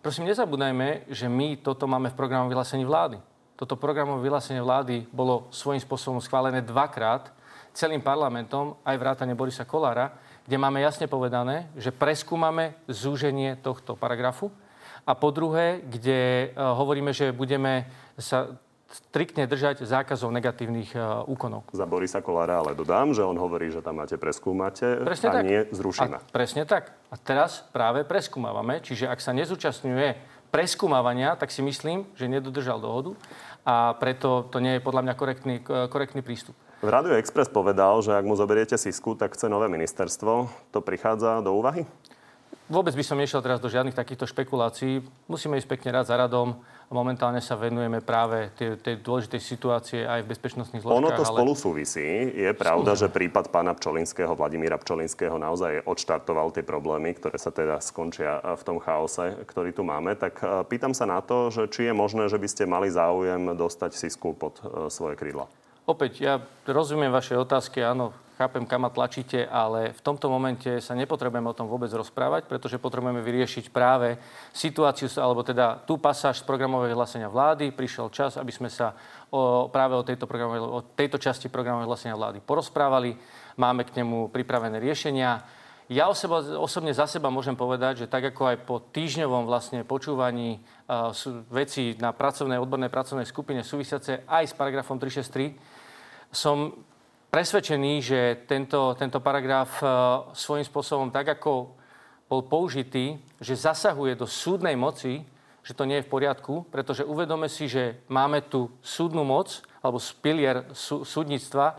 Prosím, nezabúdajme, že my toto máme v programovom vyhlásení vlády. Toto programové vyhlásenie vlády bolo svojím spôsobom schválené dvakrát celým parlamentom, aj vrátane Borisa Kollára, kde máme jasne povedané, že preskúmame zúženie tohto paragrafu a po druhé, kde hovoríme, že budeme sa striktne držať zákazov negatívnych úkonov. Za Borisa Kollára ale dodám, že on hovorí, že tam máte preskúmate presne a tak. Nie zrušíme. A presne tak. A teraz práve preskúmávame, čiže ak sa nezúčastňuje preskúmavania, tak si myslím, že nedodržal dohodu a preto to nie je podľa mňa korektný, korektný prístup. V Rádiu Express povedal, že ak mu zoberiete Sisku, tak chce nové ministerstvo. To prichádza do úvahy? Vôbec by som nešiel teraz do žiadnych takýchto špekulácií. Musíme ísť pekne rád za radom. Momentálne sa venujeme práve tej, tej dôležitej situácie aj v bezpečnostných zložkách. Ono to ale... spolu súvisí. Je pravda, Spúšam. Že prípad pána Pčolinského, Vladimíra Pčolinského naozaj odštartoval tie problémy, ktoré sa teda skončia v tom chaose, ktorý tu máme. Tak pýtam sa na to, že či je možné, že by ste mali záujem dostať Sisku pod svoje krídla. Opäť, ja rozumiem vaše otázky, áno, chápem, kam ma tlačíte, ale v tomto momente sa nepotrebujeme o tom vôbec rozprávať, pretože potrebujeme vyriešiť práve situáciu, alebo teda tú pasáž z programového vyhlásenia vlády. Prišiel čas, aby sme sa o, práve o tejto, o tejto časti programového vyhlásenia vlády porozprávali. Máme k nemu pripravené riešenia. Ja osoba, osobne za seba môžem povedať, že tak ako aj po týždňovom vlastne počúvaní uh, vecí na pracovnej, odbornej pracovnej skupine súvisiace aj s paragrafom tri šesť tri, som presvedčený, že tento, tento paragraf uh, svojím spôsobom tak ako bol použitý, že zasahuje do súdnej moci, že to nie je v poriadku, pretože uvedome si, že máme tu súdnu moc, alebo pilier sú, súdnictva,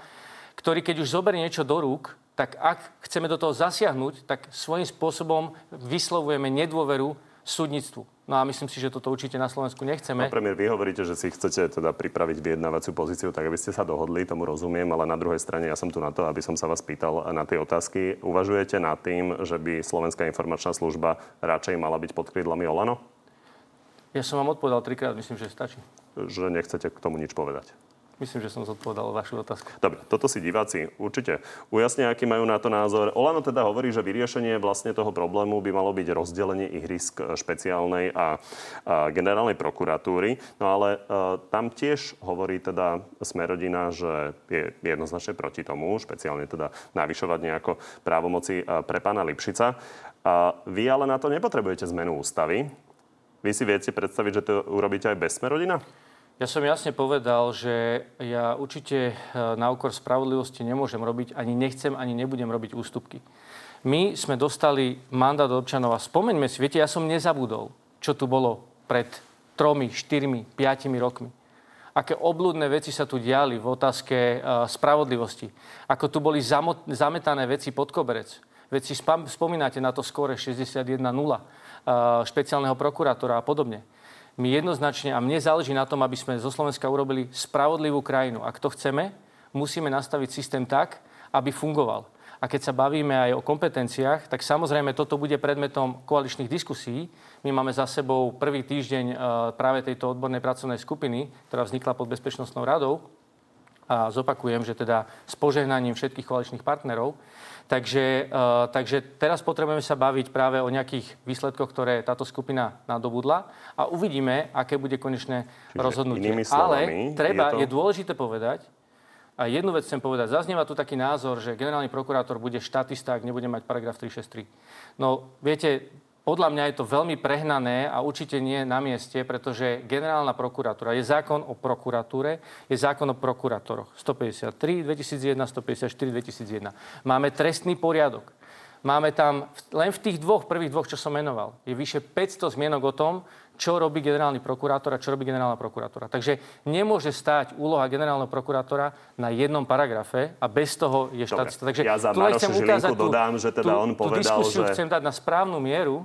ktorý keď už zoberie niečo do rúk, tak ak chceme do toho zasiahnuť, tak svojím spôsobom vyslovujeme nedôveru súdnictvu. No a myslím si, že toto určite na Slovensku nechceme. Pán premiér, vy hovoríte, že si chcete teda pripraviť vyjednávaciu pozíciu, tak aby ste sa dohodli, tomu rozumiem, ale na druhej strane ja som tu na to, aby som sa vás pýtal na tie otázky. Uvažujete nad tým, že by Slovenská informačná služba radšej mala byť pod krídlami OĽANO? Ja som vám odpovedal trikrát, myslím, že stačí. Že nechcete k tomu nič povedať. Myslím, že som zodpovedal vašu otázku. Dobre, toto si diváci určite ujasnia, aký majú na to názor. OĽANO teda hovorí, že vyriešenie vlastne toho problému by malo byť rozdelenie ihrisk špeciálnej a, a generálnej prokuratúry. No ale e, tam tiež hovorí teda Smer-rodina, že je jednoznačne proti tomu, špeciálne teda navyšovať nejako právomoci pre pána Lipšica. A vy ale na to nepotrebujete zmenu ústavy. Vy si viete predstaviť, že to urobíte aj bez Smer-rodina? Ja som jasne povedal, že ja určite na úkor spravodlivosti nemôžem robiť, ani nechcem, ani nebudem robiť ústupky. My sme dostali mandát od občanov a spomeňme si, viete, ja som nezabudol, čo tu bolo pred tromi, štyrmi, piatimi rokmi. Aké obľudné veci sa tu diali v otázke spravodlivosti. Ako tu boli zamot- zametané veci pod koberec. Veď si spam- spomínate na to skóre šesťdesiatjeden nula špeciálneho prokurátora a podobne. My jednoznačne, a mne záleží na tom, aby sme zo Slovenska urobili spravodlivú krajinu. Ak to chceme, musíme nastaviť systém tak, aby fungoval. A keď sa bavíme aj o kompetenciách, tak samozrejme toto bude predmetom koaličných diskusí. My máme za sebou prvý týždeň práve tejto odbornej pracovnej skupiny, ktorá vznikla pod Bezpečnostnou radou. A zopakujem, že teda s požehnaním všetkých koaličných partnerov. Takže, uh, takže teraz potrebujeme sa baviť práve o nejakých výsledkoch, ktoré táto skupina nadobudla a uvidíme, aké bude konečné Čiže rozhodnutie. Ale treba, je, to... je dôležité povedať, a jednu vec chcem povedať, zaznieva tu taký názor, že generálny prokurátor bude štatista, ak nebude mať paragraf tri šesť tri. No, viete, podľa mňa je to veľmi prehnané a určite nie na mieste, pretože generálna prokuratúra je zákon o prokuratúre, je zákon o prokurátoroch. stopäťdesiattri, dvetisícjeden, stopäťdesiatštyri, dvetisícjeden. Máme trestný poriadok. Máme tam len v tých dvoch, prvých dvoch, čo som menoval, je vyše päťsto zmienok o tom, čo robí generálny prokurátor a čo robí generálna prokuratúra. Takže nemôže stáť úloha generálneho prokurátora na jednom paragrafe a bez toho je štatista. Takže ja za Maroša Žilinku dodám, že teda tú, on povedal, že... chcem dať na správnu mieru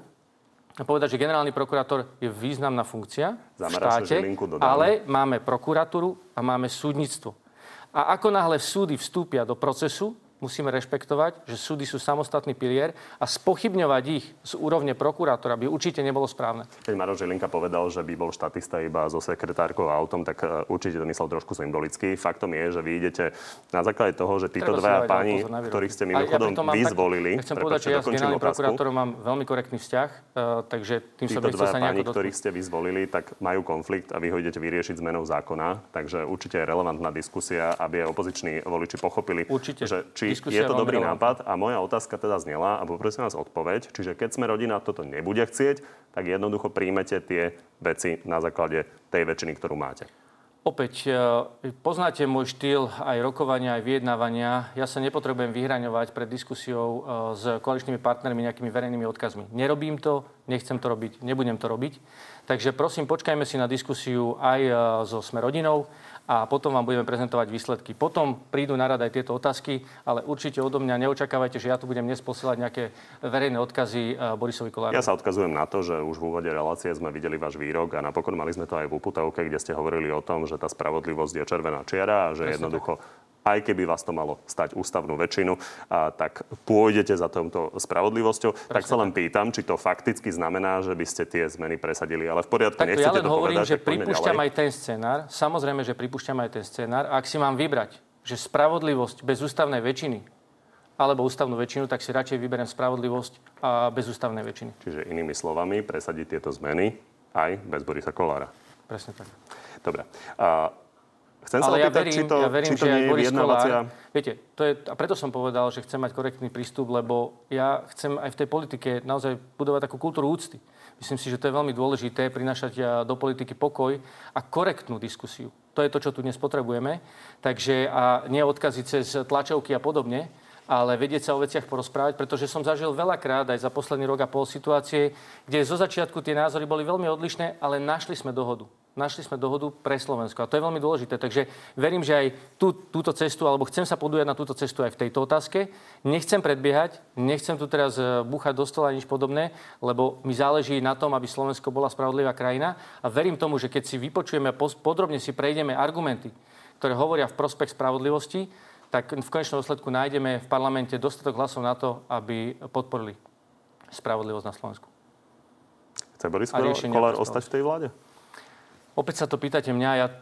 a povedať, že generálny prokurátor je významná funkcia za v štáte, ale máme prokuratúru a máme súdnictvo. A ako náhle súdy vstúpia do procesu, musíme rešpektovať, že súdy sú samostatný pilier a spochybňovať ich z úrovne prokurátora by určite nebolo správne. Keď Maroš Žilinka povedal, že by bol štatista iba so sekretárkou a autom, tak určite to myslel trošku symbolicky. Faktom je, že vy idete na základe toho, že títo dvaja páni, ktorých ste mimochodom ja vyzvolili... Tak, chcem povedať, že ja s generálnym prokurátorom mám veľmi korektný vzťah, uh, takže tým som nechcel sa nejako dotknúť. Títo dvaja páni, ktorých ste vyzvolili, tak majú konflikt a vy ho idete vyriešiť zmenou zákona, takže určite je relevantná diskusia, aby opoziční voliči pochopili, určite. Že či je to dobrý nápad a moja otázka teda znela a poprosím vás odpoveď. Čiže keď sme rodina toto nebude chcieť, tak jednoducho príjmete tie veci na základe tej väčšiny, ktorú máte. Opäť, poznáte môj štýl aj rokovania, aj vyjednávania. Ja sa nepotrebujem vyhraňovať pred diskusiou s koaličnými partnermi nejakými verejnými odkazmi. Nerobím to, nechcem to robiť, nebudem to robiť. Takže prosím, počkajme si na diskusiu aj so Smer-rodinou a potom vám budeme prezentovať výsledky. Potom prídu na rad aj tieto otázky, ale určite odo mňa neočakávajte, že ja tu budem dnes posielať nejaké verejné odkazy Borisovi Kollárovi. Ja sa odkazujem na to, že už v úvode relácie sme videli váš výrok a napokon mali sme to aj v uputavke, kde ste hovorili o tom, že tá spravodlivosť je červená čiara a že Presne jednoducho... Tak. Aj keby vás to malo stať ústavnú väčšinu, a tak pôjdete za touto spravodlivosťou. Prečo, tak sa len pýtam, či to fakticky znamená, že by ste tie zmeny presadili. Ale v poriadku, nechcete to povedať. Tak ja len hovorím, že pripúšťam aj ten scenár. Samozrejme, že pripúšťam aj ten scenár. A ak si mám vybrať, že spravodlivosť bez ústavnej väčšiny alebo ústavnú väčšinu, tak si radšej vyberiem spravodlivosť a bez ústavnej väčšiny. Čiže inými slovami, presadiť tieto zmeny aj bez Borisa Kollára. Presne tak. Dobre. A Chcem sa ale opýtať, ja verím, či to, ja verím, či to že nie je Boris Kollár, viete, to je, a preto som povedal, že chcem mať korektný prístup, lebo ja chcem aj v tej politike naozaj budovať takú kultúru úcty. Myslím si, že to je veľmi dôležité, prinášať do politiky pokoj a korektnú diskusiu. To je to, čo tu dnes potrebujeme. Takže a nie odkazy cez tlačovky a podobne, ale vedieť sa o veciach porozprávať, pretože som zažil veľakrát aj za posledný rok a pol situácie, kde zo začiatku tie názory boli veľmi odlišné, ale našli sme dohodu. Našli sme dohodu pre Slovensko. A to je veľmi dôležité. Takže verím, že aj tú, túto cestu, alebo chcem sa podujať na túto cestu aj v tejto otázke. Nechcem predbiehať, nechcem tu teraz búchať do stola nič podobné, lebo mi záleží na tom, aby Slovensko bola spravodlivá krajina. A verím tomu, že keď si vypočujeme a podrobne si prejdeme argumenty, ktoré hovoria v prospech spravodlivosti, tak v konečnom dôsledku nájdeme v parlamente dostatok hlasov na to, aby podporili spravodlivosť na Slovensku. Chce Boris Kollár ostať v tej vláde? Opäť sa to pýtate mňa, ja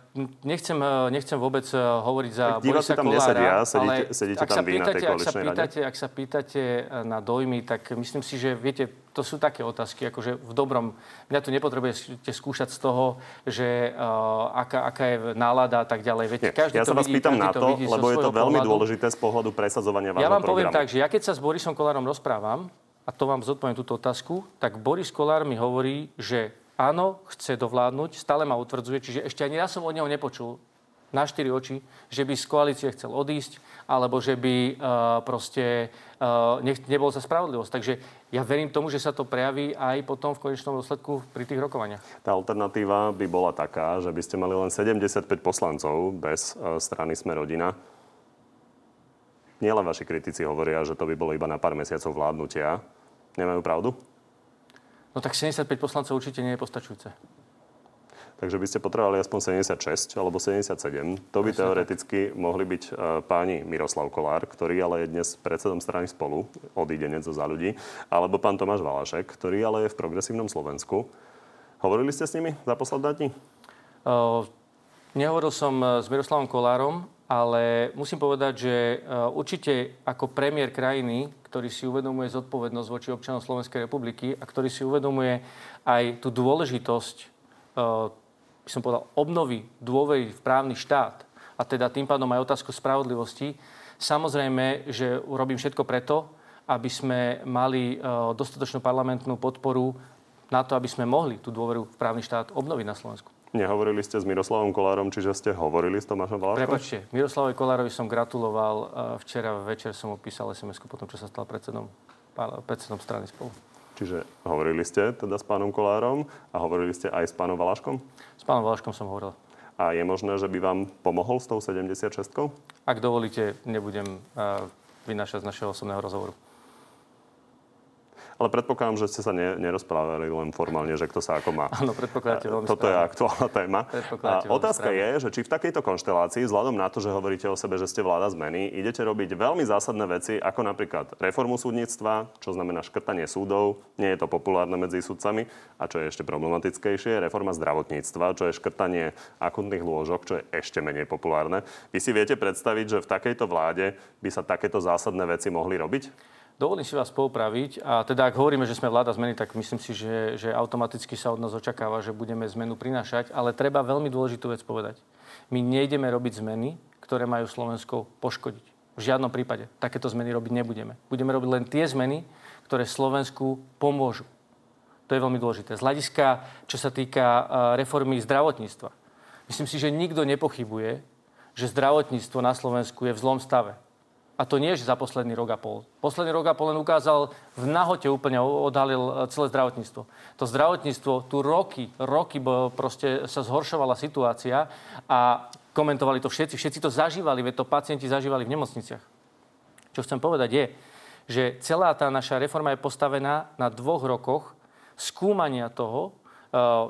nechcem, nechcem vôbec hovoriť za Borisa tam Kollára, nesadia, sedíte, sedíte tam vy pýtate, na tej koaličnej rade. Ak sa pýtate na dojmy, tak myslím si, že viete, to sú také otázky, akože v dobrom. Mňa tu nepotrebujete skúšať z toho, že uh, aká, aká je nálada a tak ďalej. Viete, každý ja to sa vás vidí, pýtam na to, lebo je to veľmi pohľadu. Dôležité z pohľadu presadzovania vášho programu. Ja vám programu. poviem tak, že ja keď sa s Borisom Kollárom rozprávam, a to vám zodpoviem túto otázku, tak Boris Kollár mi hovorí, že áno, chce dovládnuť, stále ma utvrdzuje, čiže ešte ani ja som od neho nepočul na štyri oči, že by z koalície chcel odísť, alebo že by uh, proste uh, nech, nebol za spravodlivosť. Takže ja verím tomu, že sa to prejaví aj potom v konečnom dôsledku pri tých rokovaniach. Tá alternatíva by bola taká, že by ste mali len sedemdesiatpäť poslancov bez uh, strany Smer-rodina. Nielen vaši kritici hovoria, že to by bolo iba na pár mesiacov vládnutia. Nemajú pravdu? No tak sedemdesiatpäť poslancov určite nie je postačujúce. Takže by ste potrebovali aspoň sedemdesiatšesť alebo sedemdesiatsedem. To by teoreticky mohli byť uh, páni Miroslav Kollár, ktorý ale je dnes predsedom strany Spolu, odídenec zo Za ľudí, alebo pán Tomáš Valašek, ktorý ale je v Progresívnom Slovensku. Hovorili ste s nimi za posledné dni? Uh, nehovoril som s Miroslavom Kollárom, ale musím povedať, že určite ako premiér krajiny, ktorý si uvedomuje zodpovednosť voči občanom Slovenskej republiky a ktorý si uvedomuje aj tú dôležitosť, by som povedal, obnovy dôvery v právny štát a teda tým pádom aj otázku spravodlivosti, samozrejme, že urobím všetko preto, aby sme mali dostatočnú parlamentnú podporu na to, aby sme mohli tú dôveru v právny štát obnoviť na Slovensku. Nehovorili ste s Miroslavom Kollárom, čiže ste hovorili s Tomášom Valaškom? Prepačte, Miroslavovi Kollárovi som gratuloval. Včera večer som opísal es em esku po tom, čo sa stal predsedom, predsedom strany Spolu. Čiže hovorili ste teda s pánom Kollárom a hovorili ste aj s pánom Valaškom? S pánom Valaškom som hovoril. A je možné, že by vám pomohol s tou sedemdesiatšestkou? Ak dovolíte, nebudem vynášať z našeho osobného rozhovoru. Ale predpokladám, že ste sa ne, nerozprávali len formálne, že kto sa ako má. Áno, predpokladáte veľmi správne. Toto je aktuálna téma. A otázka správne. je, že či v takejto konštelácii, vzhľadom na to, že hovoríte o sebe, že ste vláda zmeny, idete robiť veľmi zásadné veci, ako napríklad reformu súdnictva, čo znamená škrtanie súdov, nie je to populárne medzi sudcami, a čo je ešte problematickejšie, reforma zdravotníctva, čo je škrtanie akútnych lôžok, čo je ešte menej populárne. Vy si viete predstaviť, že v takejto vláde by sa takéto zásadné veci mohli robiť? Dovolím si vás poupraviť a teda ak hovoríme, že sme vláda zmeny, tak myslím si, že, že automaticky sa od nás očakáva, že budeme zmenu prinášať, ale treba veľmi dôležitú vec povedať. My nejdeme robiť zmeny, ktoré majú Slovensko poškodiť. V žiadnom prípade takéto zmeny robiť nebudeme. Budeme robiť len tie zmeny, ktoré Slovensku pomôžu. To je veľmi dôležité. Z hľadiska, čo sa týka reformy zdravotníctva. Myslím si, že nikto nepochybuje, že zdravotníctvo na Slovensku je v zlom stave. A to nie je za posledný rok a pol. Posledný rok a pol len ukázal, v nahote úplne odhalil celé zdravotníctvo. To zdravotníctvo, tu roky, roky proste sa zhoršovala situácia a komentovali to všetci. Všetci to zažívali, veď to pacienti zažívali v nemocniciach. Čo chcem povedať je, že celá tá naša reforma je postavená na dvoch rokoch skúmania toho,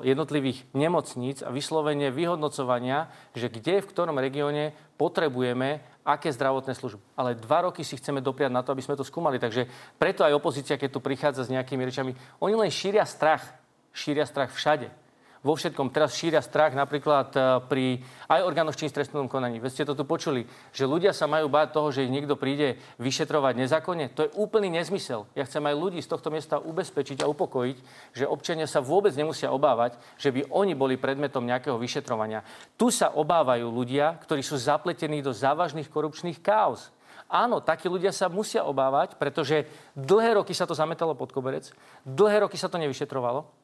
jednotlivých nemocníc a vyslovene vyhodnocovania, že kde, v ktorom regióne potrebujeme aké zdravotné služby. Ale dva roky si chceme dopriať na to, aby sme to skúmali. Takže preto aj opozícia, keď tu prichádza s nejakými rečami, oni len šíria strach. Šíria strach všade. Vo všetkom. Teraz šíria strach napríklad pri aj orgánoch činných v trestnom konaní. Veď ste to tu počuli, že ľudia sa majú báť toho, že ich niekto príde vyšetrovať nezákonne. To je úplný nezmysel. Ja chcem aj ľudí z tohto miesta ubezpečiť a upokojiť, že občania sa vôbec nemusia obávať, že by oni boli predmetom nejakého vyšetrovania. Tu sa obávajú ľudia, ktorí sú zapletení do závažných korupčných káuz. Áno, takí ľudia sa musia obávať, pretože dlhé roky sa to zametalo pod koberec, dlhé roky sa to nevyšetrovalo.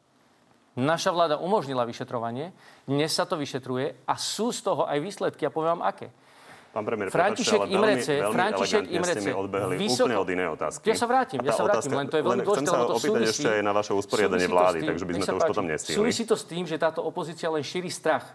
Naša vláda umožnila vyšetrovanie, dnes sa to vyšetruje a sú z toho aj výsledky. Ja poviem vám, aké. Pán premiér, prepáčte, ale veľmi, veľmi elegantne ste mi odbehli úplne od inej otázky. Ja sa vrátim, ja sa vrátim, len to je veľmi dôležité, lebo to súvisí. Chcem sa opýtať ešte aj na vaše usporiadanie vlády, takže by sme to už potom nestihli. Súvisí to s tým, že táto opozícia len šíri strach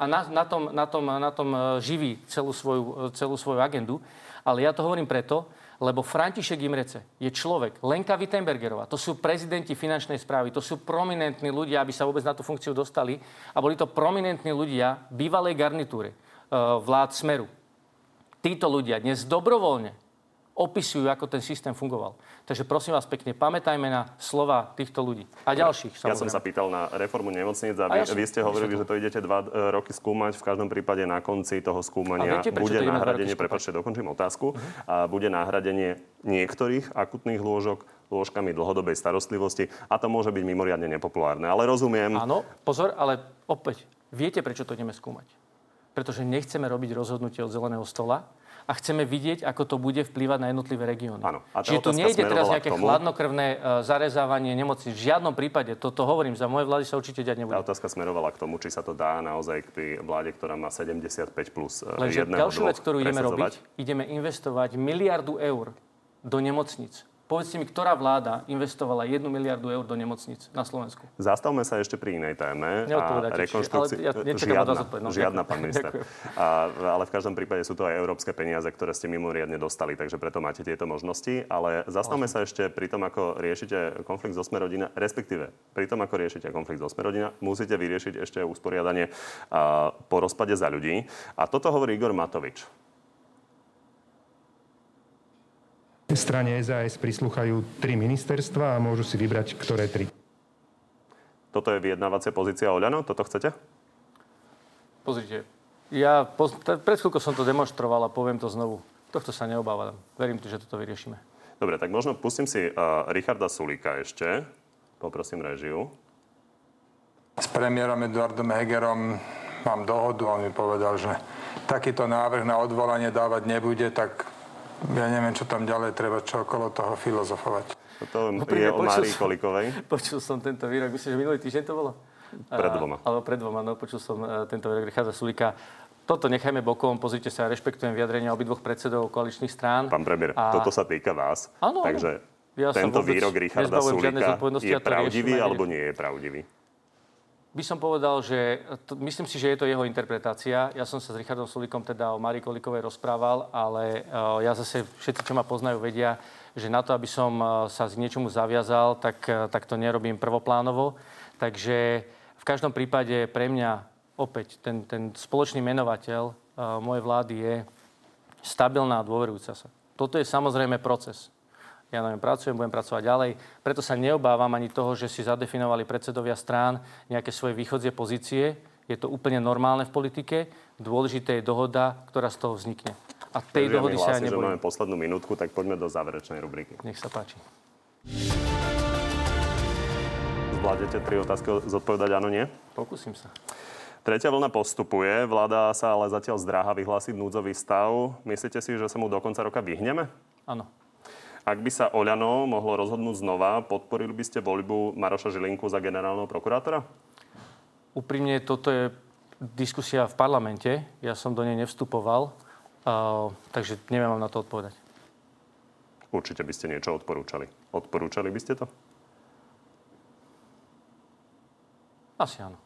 a na, na, tom, na, tom, na tom živí celú svoju, celú svoju agendu. Ale ja to hovorím preto, lebo František Imrece je človek, Lenka Wittenbergerová, to sú prezidenti finančnej správy, to sú prominentní ľudia, aby sa vôbec na tú funkciu dostali. A boli to prominentní ľudia bývalej garnitúry, vlád Smeru. Títo ľudia dnes dobrovoľne opisujú, ako ten systém fungoval. Takže prosím vás pekne, pamätajme na slova týchto ľudí. A ďalších, samozrejme. Ja som sa pýtal na reformu nemocníc a vy, a ja som, vy ste hovorili, že to idete dva roky skúmať. V každom prípade na konci toho skúmania viete, bude náhradenie, prepáčte, dokončím otázku, uh-huh. a bude náhradenie niektorých akutných lôžok lôžkami dlhodobej starostlivosti a to môže byť mimoriadne nepopulárne. Ale rozumiem. Áno, pozor, ale opäť, viete, prečo to ideme skúmať? Pretože nechceme robiť rozhodnutie od zeleného stola. A chceme vidieť, ako to bude vplývať na jednotlivé regióny. Čiže tu nejde teraz nejaké chladnokrvné zarezávanie nemocníc. V žiadnom prípade, toto hovorím, za mojej vlády sa určite diať nebude. Tá otázka smerovala k tomu, či sa to dá naozaj pri vláde, ktorá má sedemdesiatpäť plus jedného dvoch. Ďalšiu vec, ktorú ideme robiť, ideme investovať miliardu eur do nemocníc. Povedzte mi, ktorá vláda investovala jednu miliardu eur do nemocníc na Slovensku? Zastavme sa ešte pri inej téme. Neodpovedáte. Rekonštrukci... Ja žiadna, no, žiadna pán minister. A, ale v každom prípade sú to aj európske peniaze, ktoré ste mimoriadne dostali, takže preto máte tieto možnosti. Ale zastavme Ožem. sa ešte pri tom, ako riešite konflikt zo Smer-rodina, respektíve pri tom, ako riešite konflikt zo Smer-rodina, musíte vyriešiť ešte usporiadanie a, po rozpade Za ľudí. A toto hovorí Igor Matovič. Strane es a es prislúchajú tri ministerstva a môžu si vybrať, ktoré tri. Toto je vyjednávacia pozícia OĽANO? Toto chcete? Pozrite, ja poz... pred chvíľkou som to demonstroval a poviem to znovu. Tohto sa neobávam. Verím, že toto vyriešime. Dobre, tak možno pustím si uh, Richarda Sulíka ešte. Poprosím režiu. S premiérom Eduardom Hegerom mám dohodu. On mi povedal, že takýto návrh na odvolanie dávať nebude, tak... Ja neviem, čo tam ďalej treba, čo okolo toho filozofovať. To je o Márii Kolíkovej. Počul som tento výrok, myslím, že minulý týždeň to bolo? Pred dvoma. A, alebo pred dvoma, no, počul som tento výrok Richarda Sulíka. Toto nechajme bokom, pozrite sa, rešpektujem vyjadrenia obidvoch predsedov koaličných strán. Pán premiér, a... toto sa týka vás. Áno, takže ja tento výrok Richarda Sulíka je pravdivý riešim, alebo nie je pravdivý? By som povedal, že to, myslím si, že je to jeho interpretácia. Ja som sa s Richardom Sulíkom teda o Márii Kolíkovej rozprával, ale uh, ja zase, všetci, čo ma poznajú, vedia, že na to, aby som uh, sa k niečomu zaviazal, tak, uh, tak to nerobím prvoplánovo. Takže v každom prípade pre mňa opäť ten, ten spoločný menovateľ uh, mojej vlády je stabilná a dôverujúca sa. Toto je samozrejme proces. Ja na ňom pracujem, budem pracovať ďalej. Preto sa neobávam ani toho, že si zadefinovali predsedovia strán nejaké svoje východzie pozície. Je to úplne normálne v politike. Dôležitá je dohoda, ktorá z toho vznikne. A tej dohody sa aj nebojím. Keďže mi hlási, že máme poslednú minútku, tak poďme do záverečnej rubriky. Nech sa páči. Zvládnete tri otázky zodpovedať áno, nie? Pokúsim sa. Tretia vlna postupuje. Vláda sa ale zatiaľ zdráha vyhlásiť núdzový stav. Myslíte si, že sa mu do konca roka vyhneme? Áno. Ak by sa OĽaNO mohlo rozhodnúť znova, podporili by ste voľbu Maroša Žilinku za generálneho prokurátora? Úprimne, toto je diskusia v parlamente. Ja som do nej nevstupoval, uh, takže neviem vám na to odpovedať. Určite by ste niečo odporúčali. Odporúčali by ste to? Asi áno.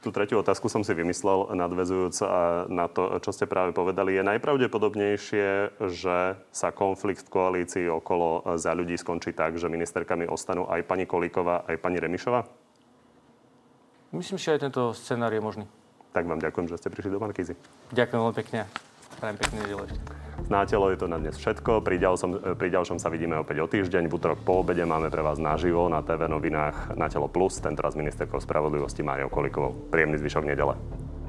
Tú tretiu otázku som si vymyslel, nadväzujúc na to, čo ste práve povedali. Je najpravdepodobnejšie, že sa konflikt v koalícii okolo Za ľudí skončí tak, že ministerkami ostanú aj pani Kolíková, aj pani Remišová? Myslím, že aj tento scenár je možný. Tak vám ďakujem, že ste prišli do Markízy. Ďakujem veľmi pekne. Prajem pekný nedeľu ešte. Na telo je to na dnes všetko. Pri ďalšom, pri ďalšom sa vidíme opäť o týždeň. V utorok po obede máme pre vás naživo na té vé novinách Na telo plus, tentoraz ministerkou spravodlivosti Máriou Kolíkovou. Príjemný zvyšok nedele.